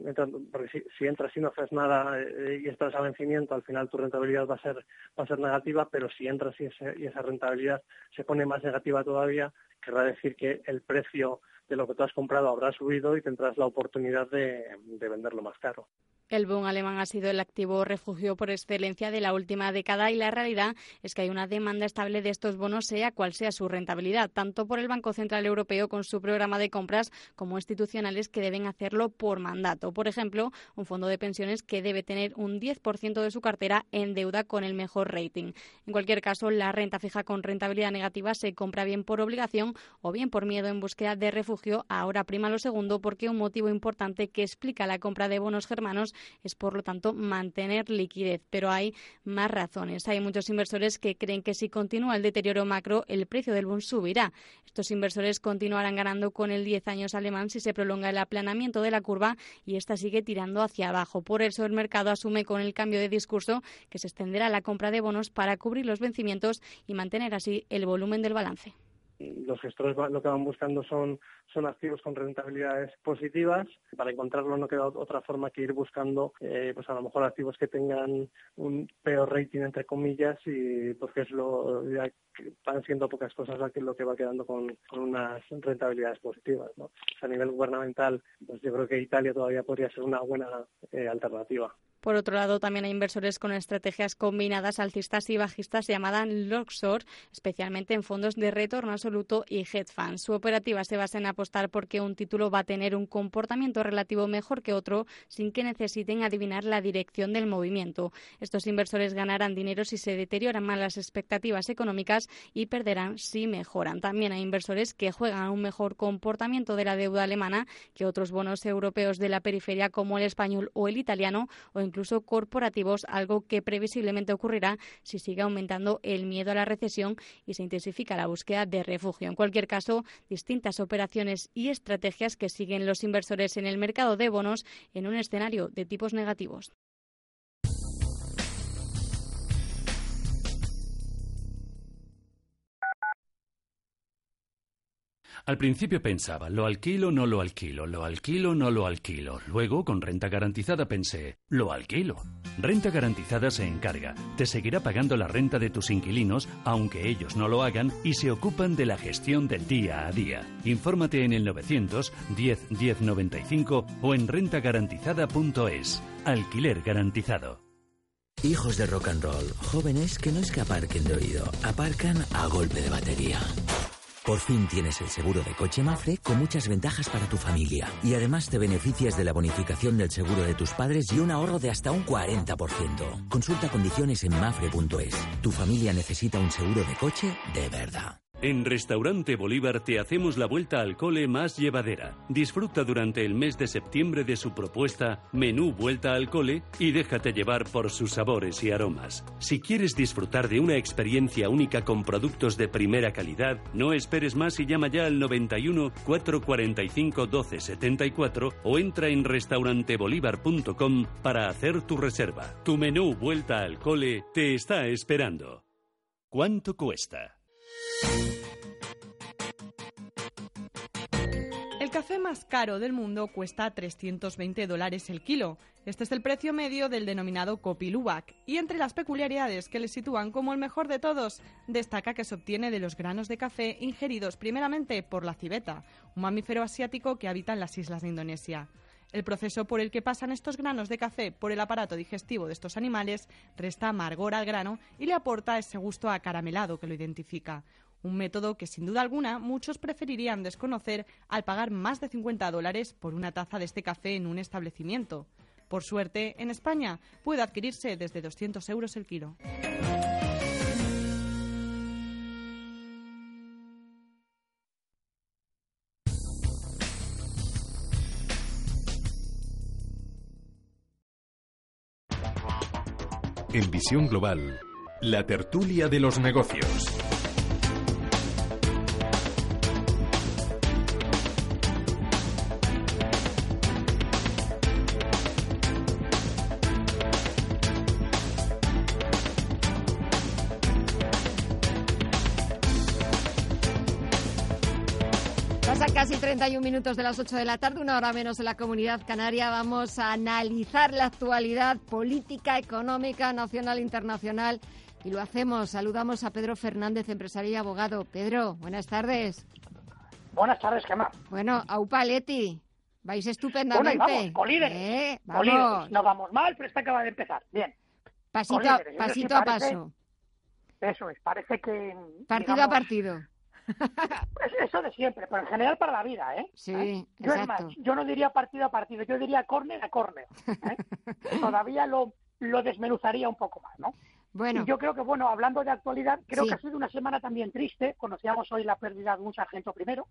porque si, si entras y no haces nada eh, y estás a vencimiento, al final tu rentabilidad va a ser va a ser negativa, pero si entras y, ese, y esa rentabilidad se pone más negativa todavía, querrá decir que el precio de lo que tú has comprado habrá subido y tendrás la oportunidad de, de venderlo más caro. El boom alemán ha sido el activo refugio por excelencia de la última década, y la realidad es que hay una demanda estable de estos bonos, sea cual sea su rentabilidad, tanto por el Banco Central Europeo con su programa de compras como institucionales que deben hacerlo por mandato. Por ejemplo, un fondo de pensiones que debe tener un diez por ciento de su cartera en deuda con el mejor rating. En cualquier caso, la renta fija con rentabilidad negativa se compra bien por obligación o bien por miedo en búsqueda de refugio. Ahora prima lo segundo, porque un motivo importante que explica la compra de bonos germanos es, por lo tanto, mantener liquidez. Pero hay más razones. Hay muchos inversores que creen que si continúa el deterioro macro, el precio del boom subirá. Estos inversores continuarán ganando con el diez años alemán si se prolonga el aplanamiento de la curva y esta sigue tirando hacia abajo. Por eso el mercado asume con el cambio de discurso que se extenderá la compra de bonos para cubrir los vencimientos y mantener así el volumen del balance. Los gestores lo que van buscando son, son activos con rentabilidades positivas. Para encontrarlo no queda otra forma que ir buscando eh, pues a lo mejor activos que tengan un peor rating, entre comillas, y porque es lo, ya van siendo pocas cosas lo que va quedando con, con unas rentabilidades positivas, ¿no? O sea, a nivel gubernamental, pues yo creo que Italia todavía podría ser una buena eh, alternativa. Por otro lado, también hay inversores con estrategias combinadas alcistas y bajistas llamadas long short, especialmente en fondos de retorno absoluto y hedge funds. Su operativa se basa en apostar porque un título va a tener un comportamiento relativo mejor que otro sin que necesiten adivinar la dirección del movimiento. Estos inversores ganarán dinero si se deterioran más las expectativas económicas y perderán si mejoran. También hay inversores que juegan un mejor comportamiento de la deuda alemana que otros bonos europeos de la periferia como el español o el italiano, o incluso corporativos, algo que previsiblemente ocurrirá si sigue aumentando el miedo a la recesión y se intensifica la búsqueda de refugio. En cualquier caso, distintas operaciones y estrategias que siguen los inversores en el mercado de bonos en un escenario de tipos negativos. Al principio pensaba, lo alquilo, no lo alquilo, lo alquilo, no lo alquilo. Luego, con Renta Garantizada pensé, lo alquilo. Renta Garantizada se encarga. Te seguirá pagando la renta de tus inquilinos, aunque ellos no lo hagan, y se ocupan de la gestión del día a día. Infórmate en el novecientos diez diez noventa y cinco o en renta garantizada punto es. Alquiler garantizado. Hijos de rock and roll, jóvenes que no es que aparquen de oído, aparcan a golpe de batería. Por fin tienes el seguro de coche Mafre con muchas ventajas para tu familia. Y además te beneficias de la bonificación del seguro de tus padres y un ahorro de hasta un cuarenta por ciento. Consulta condiciones en mafre punto es. Tu familia necesita un seguro de coche de verdad. En Restaurante Bolívar te hacemos la vuelta al cole más llevadera. Disfruta durante el mes de septiembre de su propuesta Menú Vuelta al Cole y déjate llevar por sus sabores y aromas. Si quieres disfrutar de una experiencia única con productos de primera calidad, no esperes más y llama ya al noventa y uno cuatrocientos cuarenta y cinco doce setenta y cuatro o entra en restaurante bolívar punto com para hacer tu reserva. Tu Menú Vuelta al Cole te está esperando. ¿Cuánto cuesta? El café más caro del mundo cuesta trescientos veinte dólares el kilo. Este es el precio medio del denominado Kopi Luwak, y entre las peculiaridades que le sitúan como el mejor de todos, destaca que se obtiene de los granos de café ingeridos primeramente por la civeta, un mamífero asiático que habita en las islas de Indonesia. El proceso por el que pasan estos granos de café por el aparato digestivo de estos animales resta amargor al grano y le aporta ese gusto acaramelado que lo identifica. Un método que, sin duda alguna, muchos preferirían desconocer al pagar más de cincuenta dólares por una taza de este café en un establecimiento. Por suerte, en España puede adquirirse desde doscientos euros el kilo. En Visión Global, la tertulia de los negocios. treinta y un minutos de las ocho de la tarde, una hora menos en la Comunidad Canaria. Vamos a analizar la actualidad política, económica, nacional, internacional, y lo hacemos. Saludamos a Pedro Fernández, empresario y abogado. Pedro, buenas tardes. Buenas tardes, Gema. Bueno, aupa Leti, vais estupendamente. Bueno, vamos, colíderes. ¿Eh? Vamos. No vamos mal, pero esta acaba de empezar. Bien. Pasito, colíderes, pasito a parece, paso. Eso es, parece que... Partido digamos, a partido. Pues eso de siempre, pero en general para la vida, ¿eh? Sí, ¿eh? Yo, es más, yo no diría partido a partido, yo diría córner a córner, ¿eh? Todavía lo, lo desmenuzaría un poco más, ¿no? Bueno. Y yo creo que, bueno, hablando de actualidad, creo sí. que ha sido una semana también triste. Conocíamos hoy la pérdida de un sargento primero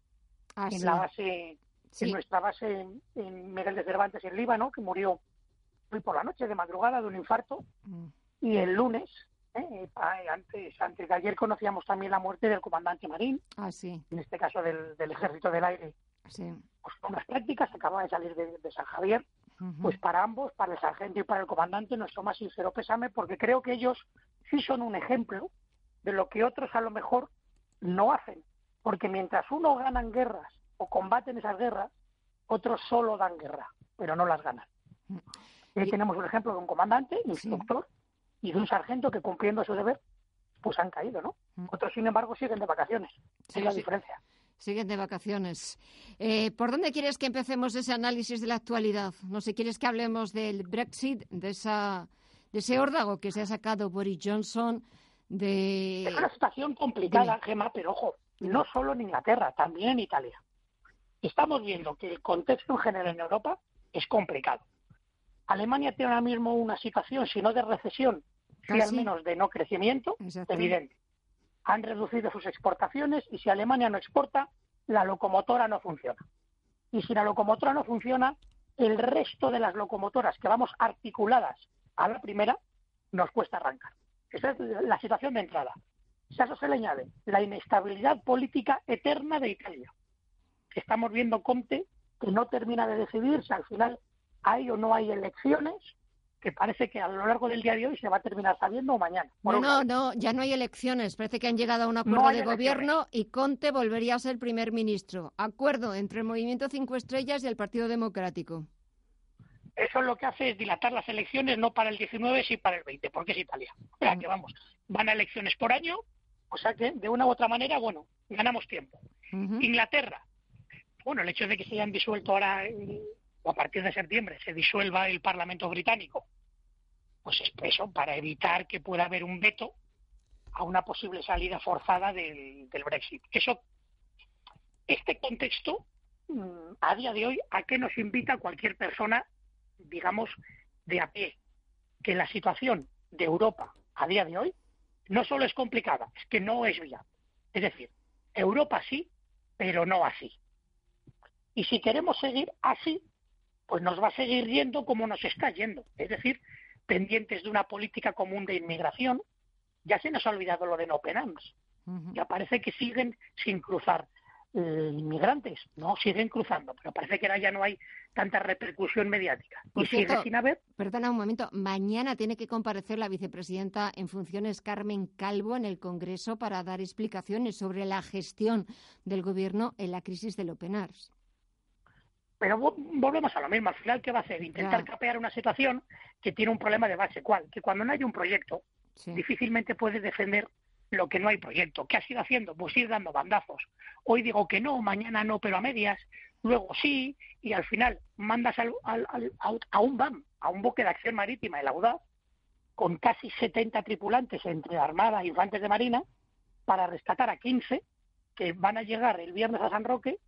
ah, en sí. la base, sí. en nuestra base en, en Miguel de Cervantes, en Líbano, que murió hoy por la noche, de madrugada, de un infarto. Mm. Y el lunes... Eh, antes, antes de ayer conocíamos también la muerte del comandante Marín, ah, sí. en este caso del, del Ejército del Aire, sí. pues con las prácticas, acababa de salir de, de San Javier, uh-huh. pues para ambos, para el sargento y para el comandante, nuestro más sincero pésame, porque creo que ellos sí son un ejemplo de lo que otros a lo mejor no hacen, porque mientras unos ganan guerras o combaten esas guerras, otros solo dan guerra, pero no las ganan. Uh-huh. Y ahí y... tenemos un ejemplo de un comandante, un sí. instructor, y de un sargento que cumpliendo su deber, pues han caído, ¿no? Otros, sin embargo, siguen de vacaciones. Sí, es la sí. diferencia. Siguen de vacaciones. Eh, ¿Por dónde quieres que empecemos ese análisis de la actualidad? No sé, ¿quieres que hablemos del Brexit, de esa de ese órdago que se ha sacado Boris Johnson? De... Es una situación complicada, de... Gemma, pero ojo, no solo en Inglaterra, también en Italia. Estamos viendo que el contexto en general en Europa es complicado. Alemania tiene ahora mismo una situación, si no de recesión, si al menos de no crecimiento, evidente. Han reducido sus exportaciones y si Alemania no exporta, la locomotora no funciona. Y si la locomotora no funciona, el resto de las locomotoras que vamos articuladas a la primera, nos cuesta arrancar. Esa es la situación de entrada. Si a eso se le añade la inestabilidad política eterna de Italia. Estamos viendo Conte que no termina de decidirse al final... Hay o no hay elecciones, que parece que a lo largo del día de hoy se va a terminar sabiendo o mañana. No, no, no, ya no hay elecciones. Parece que han llegado a un acuerdo no de elecciones. Gobierno y Conte volvería a ser primer ministro. Acuerdo entre el Movimiento Cinco Estrellas y el Partido Democrático. Eso lo que hace es dilatar las elecciones, no para el diecinueve, sino para el veinte, porque es Italia. O sea, que vamos, van a elecciones por año, o sea que de una u otra manera, bueno, ganamos tiempo. Uh-huh. Inglaterra, bueno, el hecho de que se hayan disuelto ahora, o a partir de septiembre, se disuelva el Parlamento británico, pues es eso, para evitar que pueda haber un veto a una posible salida forzada del, del Brexit. Eso, este contexto, a día de hoy, ¿a qué nos invita cualquier persona, digamos, de a pie? Que la situación de Europa a día de hoy no solo es complicada, es que no es viable. Es decir, Europa sí, pero no así. Y si queremos seguir así, pues nos va a seguir yendo como nos está yendo. Es decir, pendientes de una política común de inmigración, ya se nos ha olvidado lo de no open arms. Uh-huh. Ya parece que siguen sin cruzar eh, inmigrantes, no, siguen cruzando, pero parece que ahora ya no hay tanta repercusión mediática. Y, y sigue sin haber... Perdona un momento, mañana tiene que comparecer la vicepresidenta en funciones Carmen Calvo en el Congreso para dar explicaciones sobre la gestión del Gobierno en la crisis del open arms. Pero volvemos a lo mismo. Al final, ¿qué va a hacer? Intentar ya. capear una situación que tiene un problema de base. ¿Cuál? Que cuando no hay un proyecto, sí. difícilmente puedes defender lo que no hay proyecto. ¿Qué has ido haciendo? Pues ir dando bandazos. Hoy digo que no, mañana no, pero a medias. Luego sí, y al final mandas al, al, al, a un B A M, a un buque de acción marítima, el Audaz, con casi setenta tripulantes entre Armada y infantes de Marina, para rescatar a quince que van a llegar el viernes a San Roque,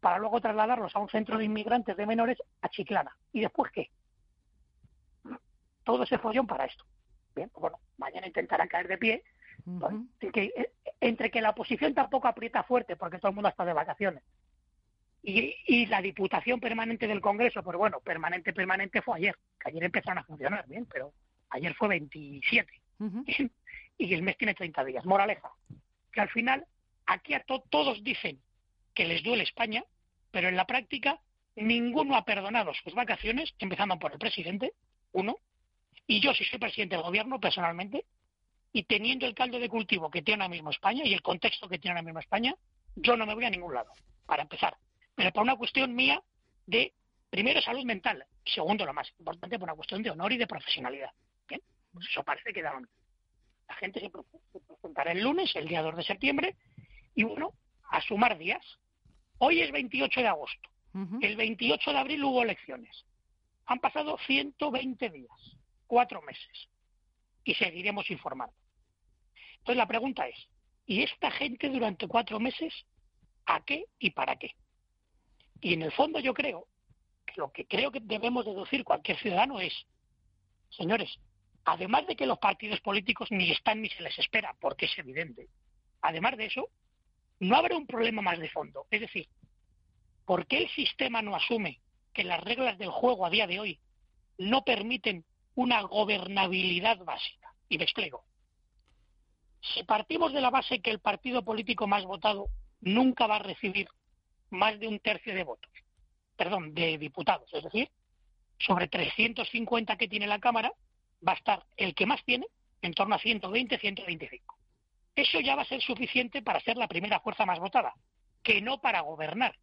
para luego trasladarlos a un centro de inmigrantes de menores a Chiclana. ¿Y después qué? Todo ese follón para esto. Bien, bueno, mañana intentarán caer de pie. Uh-huh. ¿Vale? Que, entre que la oposición tampoco aprieta fuerte, porque todo el mundo está de vacaciones, y, y la diputación permanente del Congreso, pues bueno, permanente, permanente fue ayer, que ayer empezaron a funcionar, bien, pero ayer fue veintisiete. Uh-huh. Y, y el mes tiene treinta días. Moraleja, que al final, aquí a to- todos dicen que les duele España, pero en la práctica ninguno ha perdonado sus vacaciones, empezando por el presidente, uno, y yo, si soy presidente del Gobierno, personalmente, y teniendo el caldo de cultivo que tiene ahora mismo España y el contexto que tiene ahora mismo España, yo no me voy a ningún lado, para empezar. Pero por una cuestión mía de, primero, salud mental, segundo, lo más importante, por una cuestión de honor y de profesionalidad. Bien, pues eso parece que da lo mismo. La gente se presentará el lunes, el día dos de septiembre, y bueno, a sumar días. Hoy es veintiocho de agosto. Uh-huh. El veintiocho de abril hubo elecciones. Han pasado ciento veinte días, cuatro meses, y seguiremos informando. Entonces la pregunta es, ¿y esta gente durante cuatro meses a qué y para qué? Y en el fondo yo creo, que lo que creo que debemos deducir cualquier ciudadano es, señores, además de que los partidos políticos ni están ni se les espera, porque es evidente, además de eso, no habrá un problema más de fondo. Es decir, ¿por qué el sistema no asume que las reglas del juego a día de hoy no permiten una gobernabilidad básica? Y me explico. Si partimos de la base que el partido político más votado nunca va a recibir más de un tercio de votos, perdón, de diputados, es decir, sobre trescientos cincuenta que tiene la Cámara, va a estar el que más tiene, en torno a ciento veinte, ciento veinticinco. Eso ya va a ser suficiente para ser la primera fuerza más votada, que no para gobernar,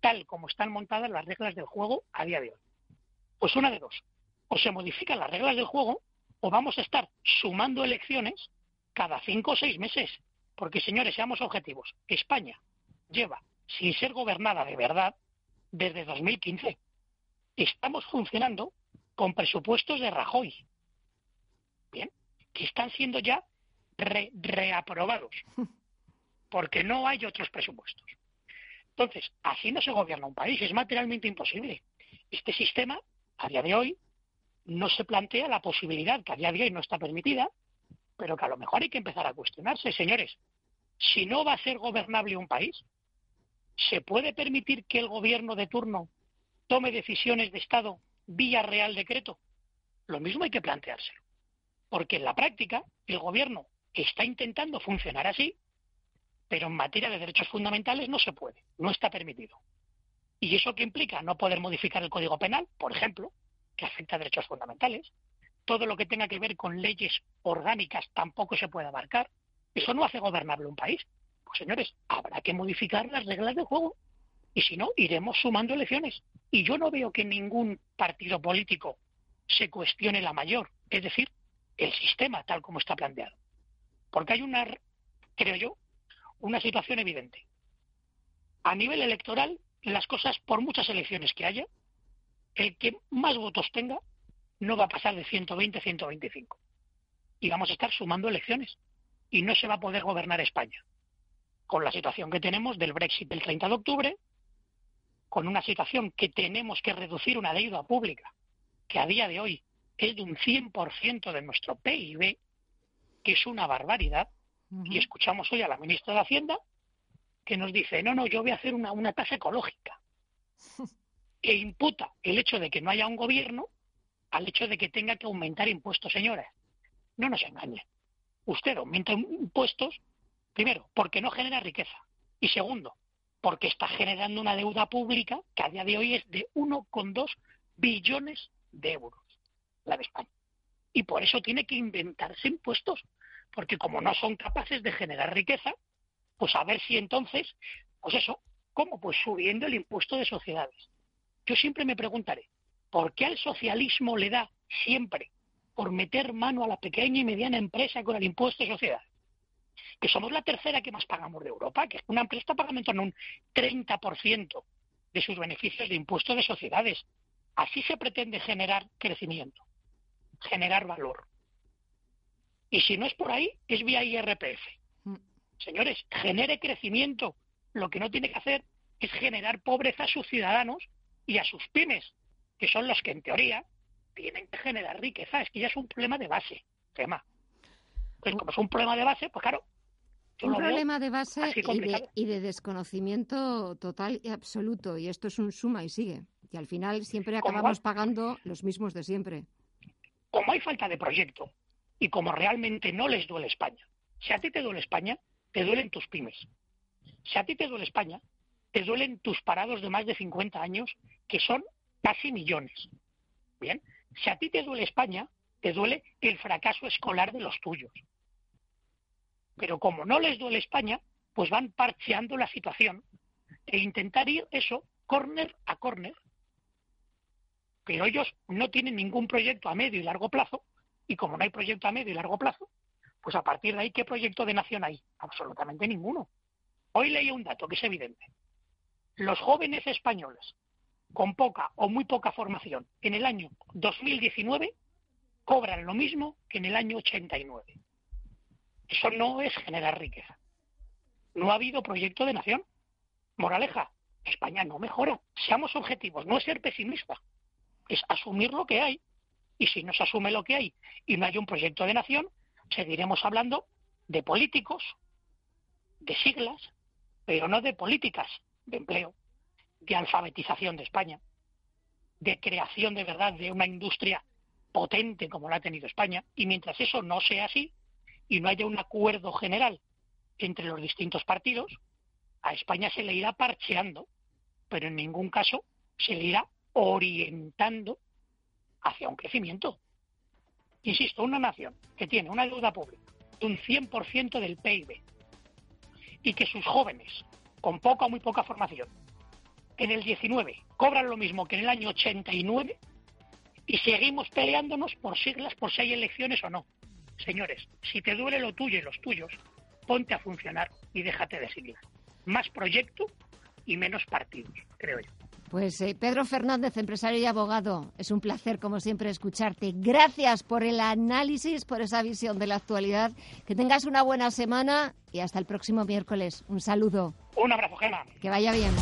tal como están montadas las reglas del juego a día de hoy. Pues una de dos, o se modifican las reglas del juego, o vamos a estar sumando elecciones cada cinco o seis meses. Porque, señores, seamos objetivos, España lleva sin ser gobernada de verdad desde dos mil quince. Estamos funcionando con presupuestos de Rajoy, bien, que están siendo ya Re, reaprobados, porque no hay otros presupuestos. Entonces, así no se gobierna un país, es materialmente imposible. Este sistema, a día de hoy, no se plantea la posibilidad, que a día de hoy no está permitida, pero que a lo mejor hay que empezar a cuestionarse, señores, si no va a ser gobernable un país, ¿se puede permitir que el gobierno de turno tome decisiones de Estado vía Real Decreto? Lo mismo hay que planteárselo, porque en la práctica el gobierno está intentando funcionar así, pero en materia de derechos fundamentales no se puede, no está permitido. ¿Y eso qué implica? No poder modificar el Código Penal, por ejemplo, que afecta a derechos fundamentales, todo lo que tenga que ver con leyes orgánicas tampoco se puede abarcar. Eso no hace gobernable un país. Pues señores, habrá que modificar las reglas del juego y si no, iremos sumando elecciones. Y yo no veo que ningún partido político se cuestione la mayor, es decir, el sistema tal como está planteado. Porque hay una, creo yo, una situación evidente. A nivel electoral, las cosas, por muchas elecciones que haya, el que más votos tenga no va a pasar de ciento veinte a ciento veinticinco. Y vamos a estar sumando elecciones. Y no se va a poder gobernar España. Con la situación que tenemos del Brexit del treinta de octubre, con una situación que tenemos que reducir una deuda pública, que a día de hoy es de un cien por ciento de nuestro P I B, que es una barbaridad, uh-huh. Y escuchamos hoy a la ministra de Hacienda que nos dice, no, no, yo voy a hacer una, una tasa ecológica. E imputa el hecho de que no haya un gobierno al hecho de que tenga que aumentar impuestos, señoras. No nos engañen. Usted aumenta impuestos, primero, porque no genera riqueza, y segundo, porque está generando una deuda pública que a día de hoy es de uno coma dos billones de euros, la de España. Y por eso tiene que inventarse impuestos, porque como no son capaces de generar riqueza, pues a ver si entonces, pues eso, ¿cómo? Pues subiendo el impuesto de sociedades. Yo siempre me preguntaré, ¿por qué al socialismo le da siempre por meter mano a la pequeña y mediana empresa con el impuesto de sociedad? Que somos la tercera que más pagamos de Europa, que una empresa está pagando en un treinta por ciento de sus beneficios de impuesto de sociedades. Así se pretende generar crecimiento, generar valor. Y si no es por ahí, es vía I R P F. Señores, genere crecimiento. Lo que no tiene que hacer es generar pobreza a sus ciudadanos y a sus pymes, que son los que en teoría tienen que generar riqueza. Es que ya es un problema de base, tema. Pues como es un problema de base, pues claro. Un problema de base y de, y de desconocimiento total y absoluto. Y esto es un suma y sigue. Y al final siempre acabamos pagando los mismos de siempre. Como hay falta de proyecto y como realmente no les duele España. Si a ti te duele España, te duelen tus pymes. Si a ti te duele España, te duelen tus parados de más de cincuenta años, que son casi millones. Bien. Si a ti te duele España, te duele el fracaso escolar de los tuyos. Pero como no les duele España, pues van parcheando la situación e intentar ir eso, córner a córner. Pero ellos no tienen ningún proyecto a medio y largo plazo, y como no hay proyecto a medio y largo plazo, pues a partir de ahí, ¿qué proyecto de nación hay? Absolutamente ninguno. Hoy leí un dato que es evidente. Los jóvenes españoles con poca o muy poca formación en el año dos mil diecinueve cobran lo mismo que en el año ochenta y nueve. Eso no es generar riqueza. No ha habido proyecto de nación. Moraleja, España no mejora. Seamos objetivos, no es ser pesimista. Es asumir lo que hay. Y si no se asume lo que hay y no hay un proyecto de nación, seguiremos hablando de políticos, de siglas, pero no de políticas de empleo, de alfabetización de España, de creación de verdad de una industria potente como la ha tenido España. Y mientras eso no sea así y no haya un acuerdo general entre los distintos partidos, a España se le irá parcheando, pero en ningún caso se le irá orientando hacia un crecimiento. Insisto, una nación que tiene una deuda pública de un cien por ciento del P I B y que sus jóvenes, con poca o muy poca formación, en el diecinueve cobran lo mismo que en el año ochenta y nueve y seguimos peleándonos por siglas, por si hay elecciones o no. Señores, si te duele lo tuyo y los tuyos, ponte a funcionar y déjate de siglas. Más proyecto y menos partidos, creo yo. Pues eh, Pedro Fernández, empresario y abogado, es un placer, como siempre, escucharte. Gracias por el análisis, por esa visión de la actualidad. Que tengas una buena semana y hasta el próximo miércoles. Un saludo. Un abrazo, Gema. Que vaya bien.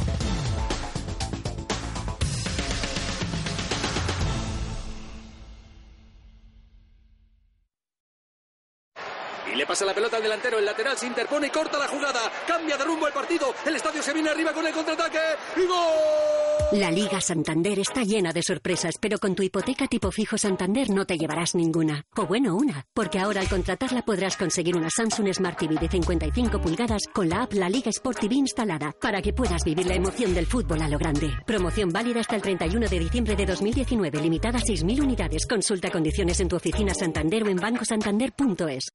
Y le pasa la pelota al delantero, el lateral se interpone, corta la jugada, cambia de rumbo el partido, el estadio se viene arriba con el contraataque y ¡gol! La Liga Santander está llena de sorpresas, pero con tu hipoteca tipo fijo Santander no te llevarás ninguna. O bueno, una, porque ahora al contratarla podrás conseguir una Samsung Smart T V de cincuenta y cinco pulgadas con la app La Liga Sport T V instalada, para que puedas vivir la emoción del fútbol a lo grande. Promoción válida hasta el treinta y uno de diciembre de dos mil diecinueve, limitada a seis mil unidades. Consulta condiciones en tu oficina Santander o en banco santander punto es.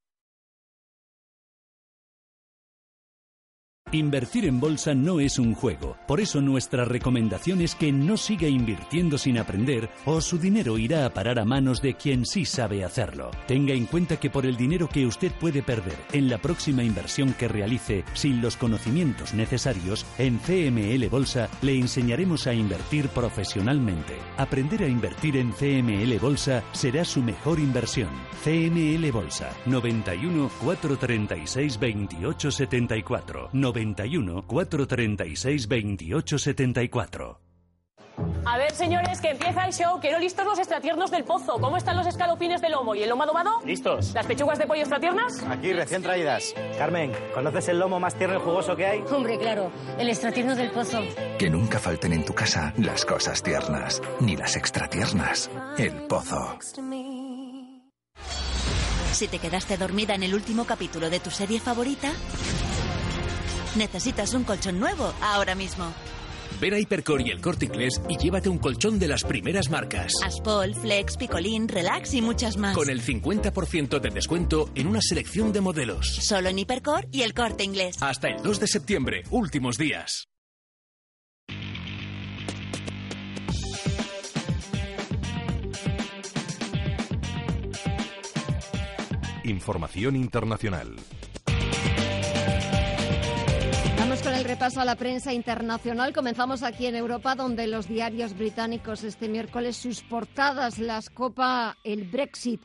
Invertir en bolsa no es un juego. Por eso nuestra recomendación es que no siga invirtiendo sin aprender, o su dinero irá a parar a manos de quien sí sabe hacerlo. Tenga en cuenta que por el dinero que usted puede perder en la próxima inversión que realice, sin los conocimientos necesarios, en C M L Bolsa le enseñaremos a invertir profesionalmente. Aprender a invertir en C M L Bolsa será su mejor inversión. C M L Bolsa, noventa y uno, cuatrocientos treinta y seis, veintiocho setenta y cuatro. noventa y uno, cuatrocientos treinta y seis, veintiocho setenta y cuatro. A ver, señores, que empieza el show. Quiero listos los extratiernos del pozo. ¿Cómo están los escalofines del lomo y el lomo adobado? Listos. ¿Las pechugas de pollo extratiernas? Aquí, recién traídas. Carmen, ¿conoces el lomo más tierno y jugoso que hay? Hombre, claro, el extratierno del pozo. Que nunca falten en tu casa las cosas tiernas, ni las extratiernas. El pozo. Si te quedaste dormida en el último capítulo de tu serie favorita, necesitas un colchón nuevo ahora mismo. Ven a Hipercor y el Corte Inglés y llévate un colchón de las primeras marcas. Aspol, Flex, Picolín, Relax y muchas más. Con el cincuenta por ciento de descuento en una selección de modelos. Solo en Hipercor y el Corte Inglés. Hasta el dos de septiembre, últimos días. Información internacional. Vamos con el repaso a la prensa internacional. Comenzamos aquí en Europa, donde los diarios británicos este miércoles sus portadas las copa el Brexit.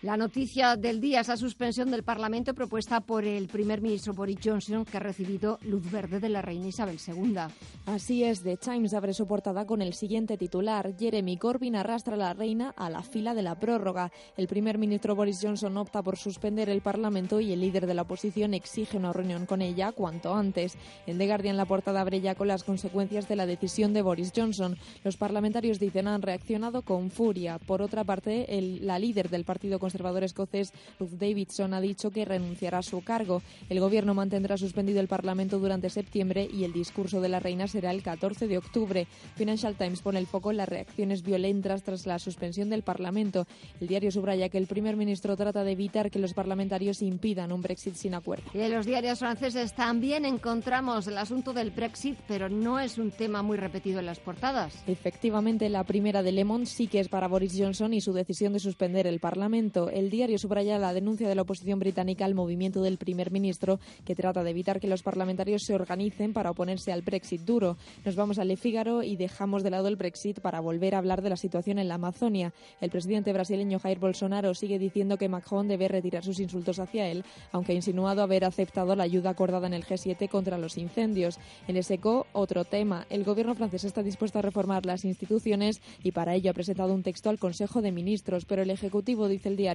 La noticia del día es la suspensión del Parlamento propuesta por el primer ministro Boris Johnson, que ha recibido luz verde de la reina Isabel segunda. Así es, The Times abre su portada con el siguiente titular. Jeremy Corbyn arrastra a la reina a la fila de la prórroga. El primer ministro Boris Johnson opta por suspender el Parlamento y el líder de la oposición exige una reunión con ella cuanto antes. En The Guardian la portada abre ya con las consecuencias de la decisión de Boris Johnson. Los parlamentarios dicen han reaccionado con furia. Por otra parte, el, la líder del Partido Conservador conservador escocés, Ruth Davidson, ha dicho que renunciará a su cargo. El gobierno mantendrá suspendido el Parlamento durante septiembre y el discurso de la reina será el catorce de octubre. Financial Times pone el foco en las reacciones violentas tras la suspensión del Parlamento. El diario subraya que el primer ministro trata de evitar que los parlamentarios impidan un Brexit sin acuerdo. Y en los diarios franceses también encontramos el asunto del Brexit, pero no es un tema muy repetido en las portadas. Efectivamente, la primera de Le Monde sí que es para Boris Johnson y su decisión de suspender el Parlamento. El diario subraya la denuncia de la oposición británica al movimiento del primer ministro, que trata de evitar que los parlamentarios se organicen para oponerse al Brexit duro. Nos vamos a Le Figaro y dejamos de lado el Brexit para volver a hablar de la situación en la Amazonia. El presidente brasileño Jair Bolsonaro sigue diciendo que Macron debe retirar sus insultos hacia él, aunque ha insinuado haber aceptado la ayuda acordada en el G siete contra los incendios. En ESECO, otro tema. El gobierno francés está dispuesto a reformar las instituciones y para ello ha presentado un texto al Consejo de Ministros, pero el Ejecutivo, dice el diario,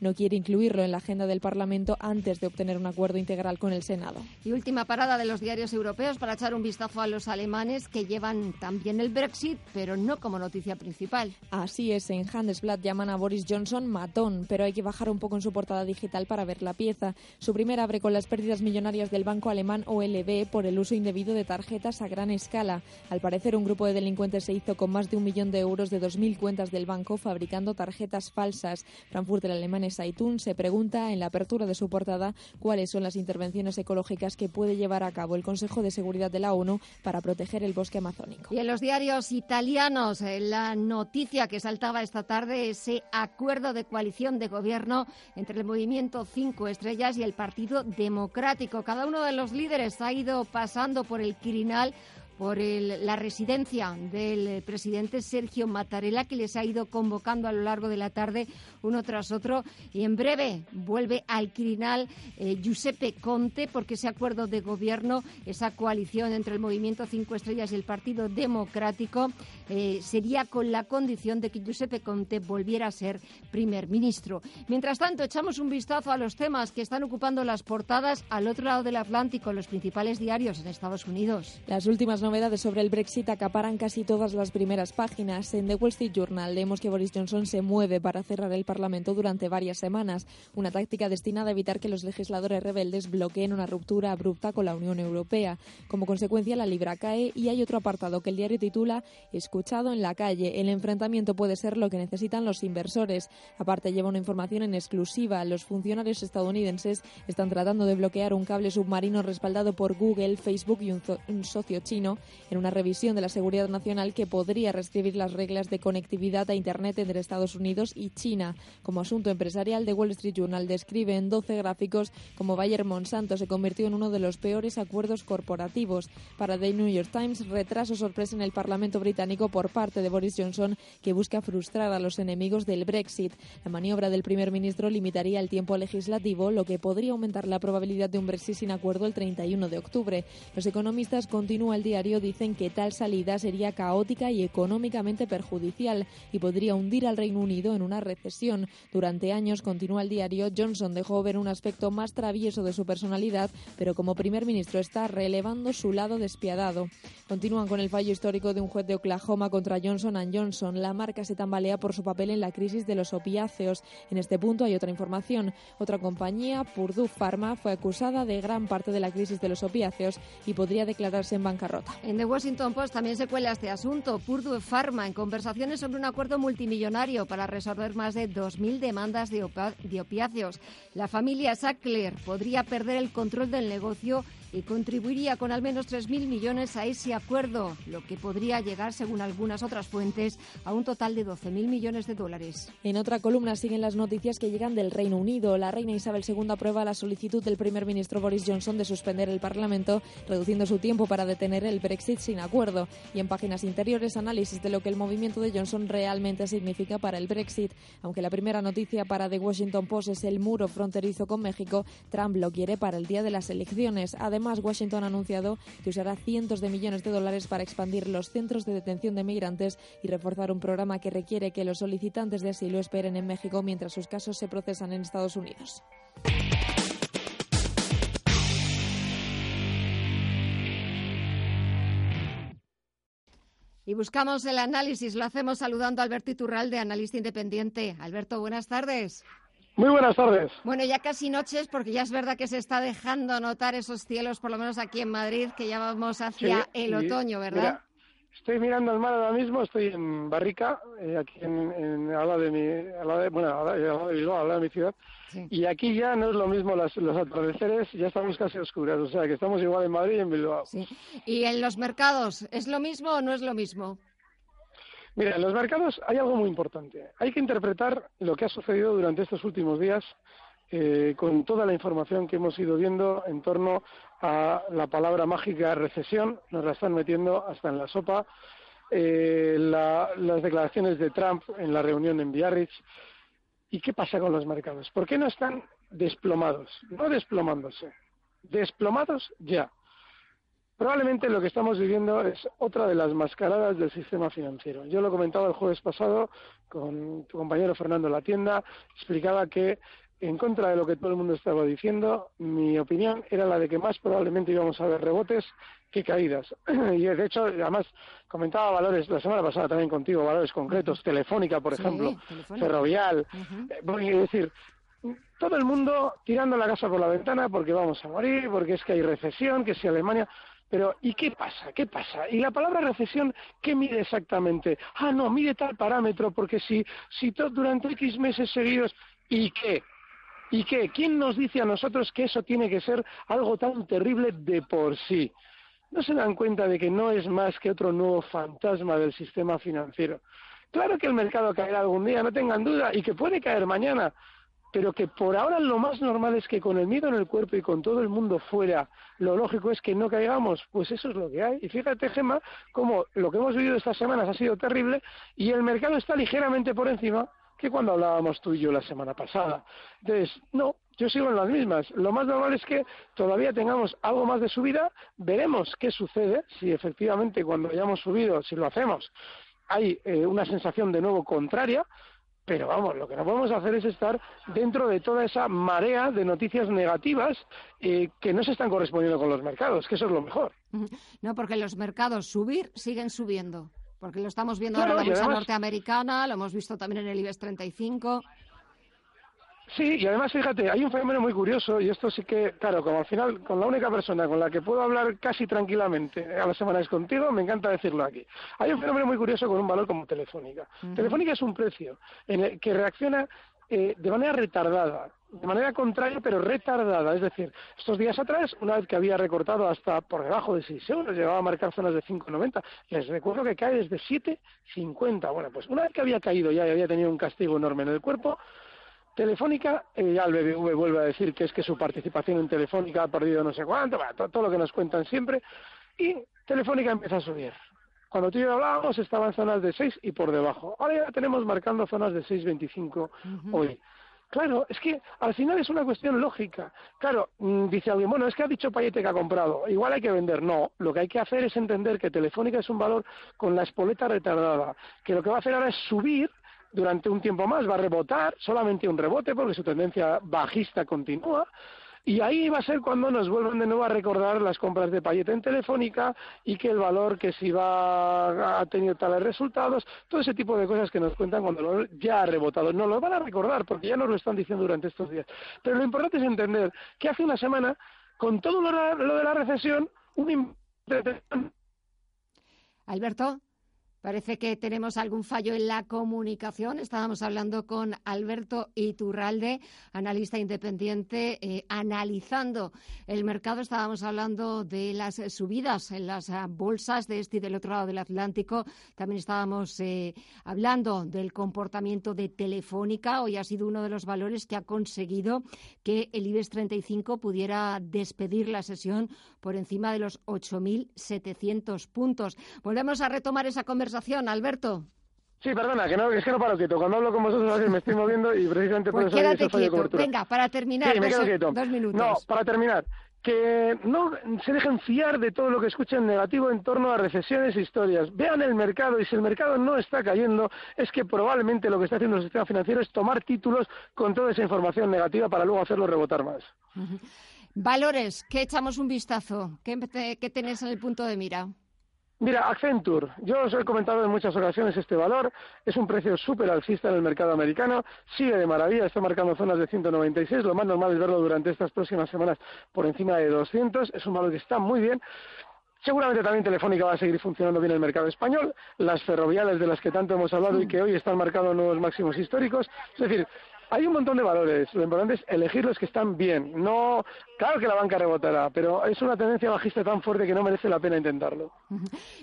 no quiere incluirlo en la agenda del Parlamento antes de obtener un acuerdo integral con el Senado. Y última parada de los diarios europeos para echar un vistazo a los alemanes, que llevan también el Brexit, pero no como noticia principal. Así es, en Handelsblatt llaman a Boris Johnson matón, pero hay que bajar un poco en su portada digital para ver la pieza. Su primera abre con las pérdidas millonarias del banco alemán O L B por el uso indebido de tarjetas a gran escala. Al parecer, un grupo de delincuentes se hizo con más de un millón de euros de dos mil cuentas del banco fabricando tarjetas falsas. Frankfurt del alemán Zeitung se pregunta en la apertura de su portada cuáles son las intervenciones ecológicas que puede llevar a cabo el Consejo de Seguridad de la ONU para proteger el bosque amazónico. Y en los diarios italianos, la noticia que saltaba esta tarde, ese acuerdo de coalición de gobierno entre el Movimiento Cinco Estrellas y el Partido Democrático. Cada uno de los líderes ha ido pasando por el Quirinal, por el, la residencia del presidente Sergio Mattarella, que les ha ido convocando a lo largo de la tarde uno tras otro. Y en breve vuelve al Quirinal eh, Giuseppe Conte, porque ese acuerdo de gobierno, esa coalición entre el Movimiento Cinco Estrellas y el Partido Democrático, eh, sería con la condición de que Giuseppe Conte volviera a ser primer ministro. Mientras tanto, echamos un vistazo a los temas que están ocupando las portadas al otro lado del Atlántico, los principales diarios en Estados Unidos. Las últimas novedades sobre el Brexit acaparan casi todas las primeras páginas. En The Wall Street Journal leemos que Boris Johnson se mueve para cerrar el Parlamento durante varias semanas, una táctica destinada a evitar que los legisladores rebeldes bloqueen una ruptura abrupta con la Unión Europea. Como consecuencia, la libra cae y hay otro apartado que el diario titula "Escuchado en la calle. El enfrentamiento puede ser lo que necesitan los inversores". Aparte, lleva una información en exclusiva. Los funcionarios estadounidenses están tratando de bloquear un cable submarino respaldado por Google, Facebook y un, zo- un socio chino en una revisión de la seguridad nacional que podría reescribir las reglas de conectividad a Internet entre Estados Unidos y China. Como asunto empresarial, The Wall Street Journal describe en doce gráficos cómo Bayer Monsanto se convirtió en uno de los peores acuerdos corporativos. Para The New York Times, retraso sorpresa en el Parlamento británico por parte de Boris Johnson, que busca frustrar a los enemigos del Brexit. La maniobra del primer ministro limitaría el tiempo legislativo, lo que podría aumentar la probabilidad de un Brexit sin acuerdo el treinta y uno de octubre. Los economistas, continúa el diario, dicen que tal salida sería caótica y económicamente perjudicial y podría hundir al Reino Unido en una recesión. Durante años, continúa el diario, Johnson dejó ver un aspecto más travieso de su personalidad, pero como primer ministro está relevando su lado despiadado. Continúan con el fallo histórico de un juez de Oklahoma contra Johnson and Johnson. La marca se tambalea por su papel en la crisis de los opiáceos. En este punto hay otra información. Otra compañía, Purdue Pharma, fue acusada de gran parte de la crisis de los opiáceos y podría declararse en bancarrota. En The Washington Post también se cuela este asunto. Purdue Pharma en conversaciones sobre un acuerdo multimillonario para resolver más de dos mil demandas de, opa- de opiáceos. La familia Sackler podría perder el control del negocio y contribuiría con al menos tres mil millones a ese acuerdo, lo que podría llegar, según algunas otras fuentes, a un total de doce mil millones de dólares. En otra columna siguen las noticias que llegan del Reino Unido. La reina Isabel segunda aprueba la solicitud del primer ministro Boris Johnson de suspender el Parlamento, reduciendo su tiempo para detener el Brexit sin acuerdo. Y en páginas interiores, análisis de lo que el movimiento de Johnson realmente significa para el Brexit. Aunque la primera noticia para The Washington Post es el muro fronterizo con México, Trump lo quiere para el día de las elecciones. Además, Además, Washington ha anunciado que usará cientos de millones de dólares para expandir los centros de detención de migrantes y reforzar un programa que requiere que los solicitantes de asilo esperen en México mientras sus casos se procesan en Estados Unidos. Y buscamos el análisis, lo hacemos saludando a Alberto Iturralde, analista independiente. Alberto, buenas tardes. Muy buenas tardes. Bueno, ya casi noches, porque ya es verdad que se está dejando notar esos cielos, por lo menos aquí en Madrid, que ya vamos hacia sí, el otoño, ¿verdad? Mira, estoy mirando al mar ahora mismo, estoy en Barrica, eh, aquí en, en al lado de mi, al lado de, bueno, al lado de Bilbao, al lado de mi ciudad, sí. Y aquí ya no es lo mismo las, los atardeceres, ya estamos casi oscuras, o sea que estamos igual en Madrid y en Bilbao. Sí. ¿Y en los mercados, es lo mismo o no es lo mismo? Mira, en los mercados hay algo muy importante. Hay que interpretar lo que ha sucedido durante estos últimos días eh, con toda la información que hemos ido viendo en torno a la palabra mágica recesión. Nos la están metiendo hasta en la sopa. Eh, la, las declaraciones de Trump en la reunión en Biarritz. ¿Y qué pasa con los mercados? ¿Por qué no están desplomados? No desplomándose. Desplomados ya. Probablemente lo que estamos viviendo es otra de las mascaradas del sistema financiero. Yo lo comentaba el jueves pasado con tu compañero Fernando Latienda, explicaba que en contra de lo que todo el mundo estaba diciendo, mi opinión era la de que más probablemente íbamos a ver rebotes que caídas. Y de hecho, además, comentaba valores, la semana pasada también contigo, valores concretos, Telefónica, por sí, ejemplo, telefónica. Ferrovial, uh-huh. eh, voy a decir... Todo el mundo tirando la casa por la ventana porque vamos a morir, porque es que hay recesión, que si Alemania... Pero, ¿y qué pasa? ¿Qué pasa? ¿Y la palabra recesión qué mide exactamente? Ah, no, mide tal parámetro, porque si, si todo durante X meses seguidos... ¿Y qué? ¿Y qué? ¿Quién nos dice a nosotros que eso tiene que ser algo tan terrible de por sí? ¿No se dan cuenta de que no es más que otro nuevo fantasma del sistema financiero? Claro que el mercado caerá algún día, no tengan duda, y que puede caer mañana... Pero que por ahora lo más normal es que con el miedo en el cuerpo y con todo el mundo fuera, lo lógico es que no caigamos, pues eso es lo que hay. Y fíjate, Gema, como lo que hemos vivido estas semanas ha sido terrible y el mercado está ligeramente por encima que cuando hablábamos tú y yo la semana pasada. Entonces, no, yo sigo en las mismas. Lo más normal es que todavía tengamos algo más de subida, veremos qué sucede, si efectivamente cuando hayamos subido, si lo hacemos, hay eh, una sensación de nuevo contraria, Pero vamos, lo que no podemos hacer es estar dentro de toda esa marea de noticias negativas eh, que no se están correspondiendo con los mercados, que eso es lo mejor. No, porque los mercados subir siguen subiendo, porque lo estamos viendo claro, ahora en la bolsa además, norteamericana, lo hemos visto también en el IBEX treinta y cinco. Sí, y además, fíjate, hay un fenómeno muy curioso, y esto sí que, claro, como al final, con la única persona con la que puedo hablar casi tranquilamente a la semana es contigo, me encanta decirlo aquí. Hay un fenómeno muy curioso con un valor como Telefónica. Uh-huh. Telefónica es un precio en el que reacciona eh, de manera retardada, de manera contraria, pero retardada. Es decir, estos días atrás, una vez que había recortado hasta por debajo de seis euros, llegaba a marcar zonas de cinco noventa, les recuerdo que cae desde siete cincuenta. Bueno, pues una vez que había caído ya y había tenido un castigo enorme en el cuerpo, Telefónica, eh, ya el B B V vuelve a decir que es que su participación en Telefónica ha perdido no sé cuánto, todo, todo lo que nos cuentan siempre, y Telefónica empieza a subir. Cuando tú y yo hablábamos estaban zonas de seis y por debajo. Ahora ya tenemos marcando zonas de seis veinticinco uh-huh. hoy. Claro, es que al final es una cuestión lógica. Claro, dice alguien, bueno, es que ha dicho Payete que ha comprado, igual hay que vender. No, lo que hay que hacer es entender que Telefónica es un valor con la espoleta retardada, que lo que va a hacer ahora es subir durante un tiempo más, va a rebotar, solamente un rebote porque su tendencia bajista continúa, y ahí va a ser cuando nos vuelvan de nuevo a recordar las compras de Payet en Telefónica y que el valor que si va ha tenido tales resultados, todo ese tipo de cosas que nos cuentan cuando lo ya ha rebotado. No lo van a recordar porque ya nos lo están diciendo durante estos días. Pero lo importante es entender que hace una semana, con todo lo de la recesión, un... Alberto... Parece que tenemos algún fallo en la comunicación. Estábamos hablando con Alberto Iturralde, analista independiente, eh, analizando el mercado. Estábamos hablando de las subidas en las bolsas de este y del otro lado del Atlántico. También estábamos eh, hablando del comportamiento de Telefónica. Hoy ha sido uno de los valores que ha conseguido que el IBEX treinta y cinco pudiera despedir la sesión por encima de los ocho mil setecientos puntos. Volvemos a retomar esa conversación. Alberto. Sí, perdona, que no, es que no paro quieto. Cuando hablo con vosotros a veces me estoy moviendo y precisamente por pues eso quédate quieto. Cobertura. Venga, para terminar, sí, dos, dos minutos. No, para terminar, que no se dejen fiar de todo lo que escuchen negativo en torno a recesiones e historias. Vean el mercado, y si el mercado no está cayendo, es que probablemente lo que está haciendo el sistema financiero es tomar títulos con toda esa información negativa para luego hacerlo rebotar más. Valores, que echamos un vistazo. ¿Qué, qué tenés en el punto de mira? Mira, Accenture, yo os he comentado en muchas ocasiones este valor, es un precio súper alcista en el mercado americano, sigue de maravilla, está marcando zonas de ciento noventa y seis, lo más normal es verlo durante estas próximas semanas por encima de doscientos, es un valor que está muy bien. Seguramente también Telefónica va a seguir funcionando bien el mercado español, las ferroviales de las que tanto hemos hablado y que hoy están marcando nuevos máximos históricos, es decir... Hay un montón de valores, lo importante es elegir los que están bien. No, claro que la banca rebotará, pero es una tendencia bajista tan fuerte que no merece la pena intentarlo.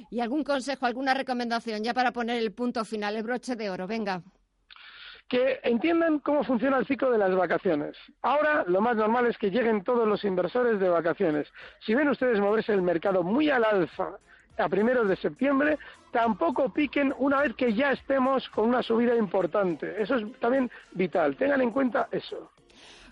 ¿Y algún consejo, alguna recomendación ya para poner el punto final, el broche de oro? Venga. Que entiendan cómo funciona el ciclo de las vacaciones. Ahora lo más normal es que lleguen todos los inversores de vacaciones. Si ven ustedes moverse el mercado muy al alza a primeros de septiembre, tampoco piquen una vez que ya estemos con una subida importante. Eso es también vital. Tengan en cuenta eso.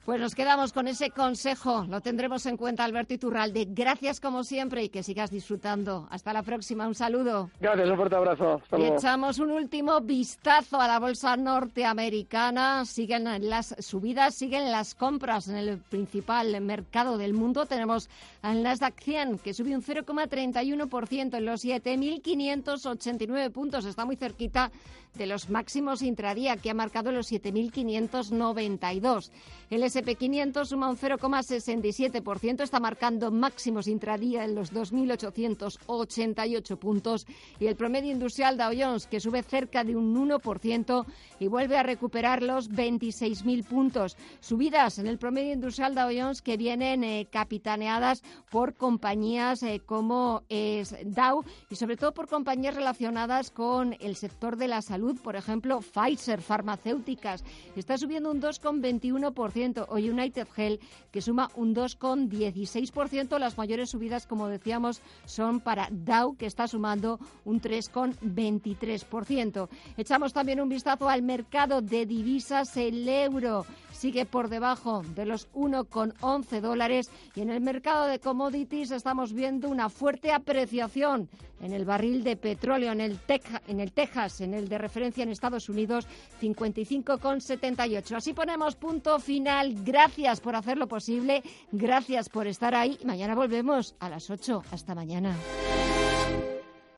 Pues nos quedamos con ese consejo. Lo tendremos en cuenta, Alberto Iturralde. Gracias como siempre y que sigas disfrutando. Hasta la próxima. Un saludo. Gracias. Un fuerte abrazo. Hasta luego. Y echamos un último vistazo a la bolsa norteamericana. Siguen las subidas, siguen las compras en el principal mercado del mundo. Tenemos al Nasdaq cien que sube un cero coma treinta y uno por ciento en los siete mil quinientos ochenta y nueve puntos. Está muy cerquita de los máximos intradía que ha marcado los siete mil quinientos noventa y dos. El ese and pe quinientos suma un cero coma sesenta y siete por ciento, está marcando máximos intradía en los dos mil ochocientos ochenta y ocho puntos y el promedio industrial Dow Jones, que sube cerca de un uno por ciento y vuelve a recuperar los veintiséis mil puntos. Subidas en el promedio industrial Dow Jones que vienen eh, capitaneadas por compañías eh, como es Dow y sobre todo por compañías relacionadas con el sector de la salud. Por ejemplo, Pfizer, farmacéuticas, está subiendo un dos coma veintiuno por ciento o United Health, que suma un dos coma dieciséis por ciento. Las mayores subidas, como decíamos, son para Dow, que está sumando un tres coma veintitrés por ciento. Echamos también un vistazo al mercado de divisas. El euro sigue por debajo de los uno coma once dólares y en el mercado de commodities estamos viendo una fuerte apreciación en el barril de petróleo en el, Teja, en el Texas, en el de referencia en Estados Unidos, cincuenta y cinco coma setenta y ocho. Así ponemos punto final. Gracias por hacerlo posible. Gracias por estar ahí. Mañana volvemos a las ocho. Hasta mañana.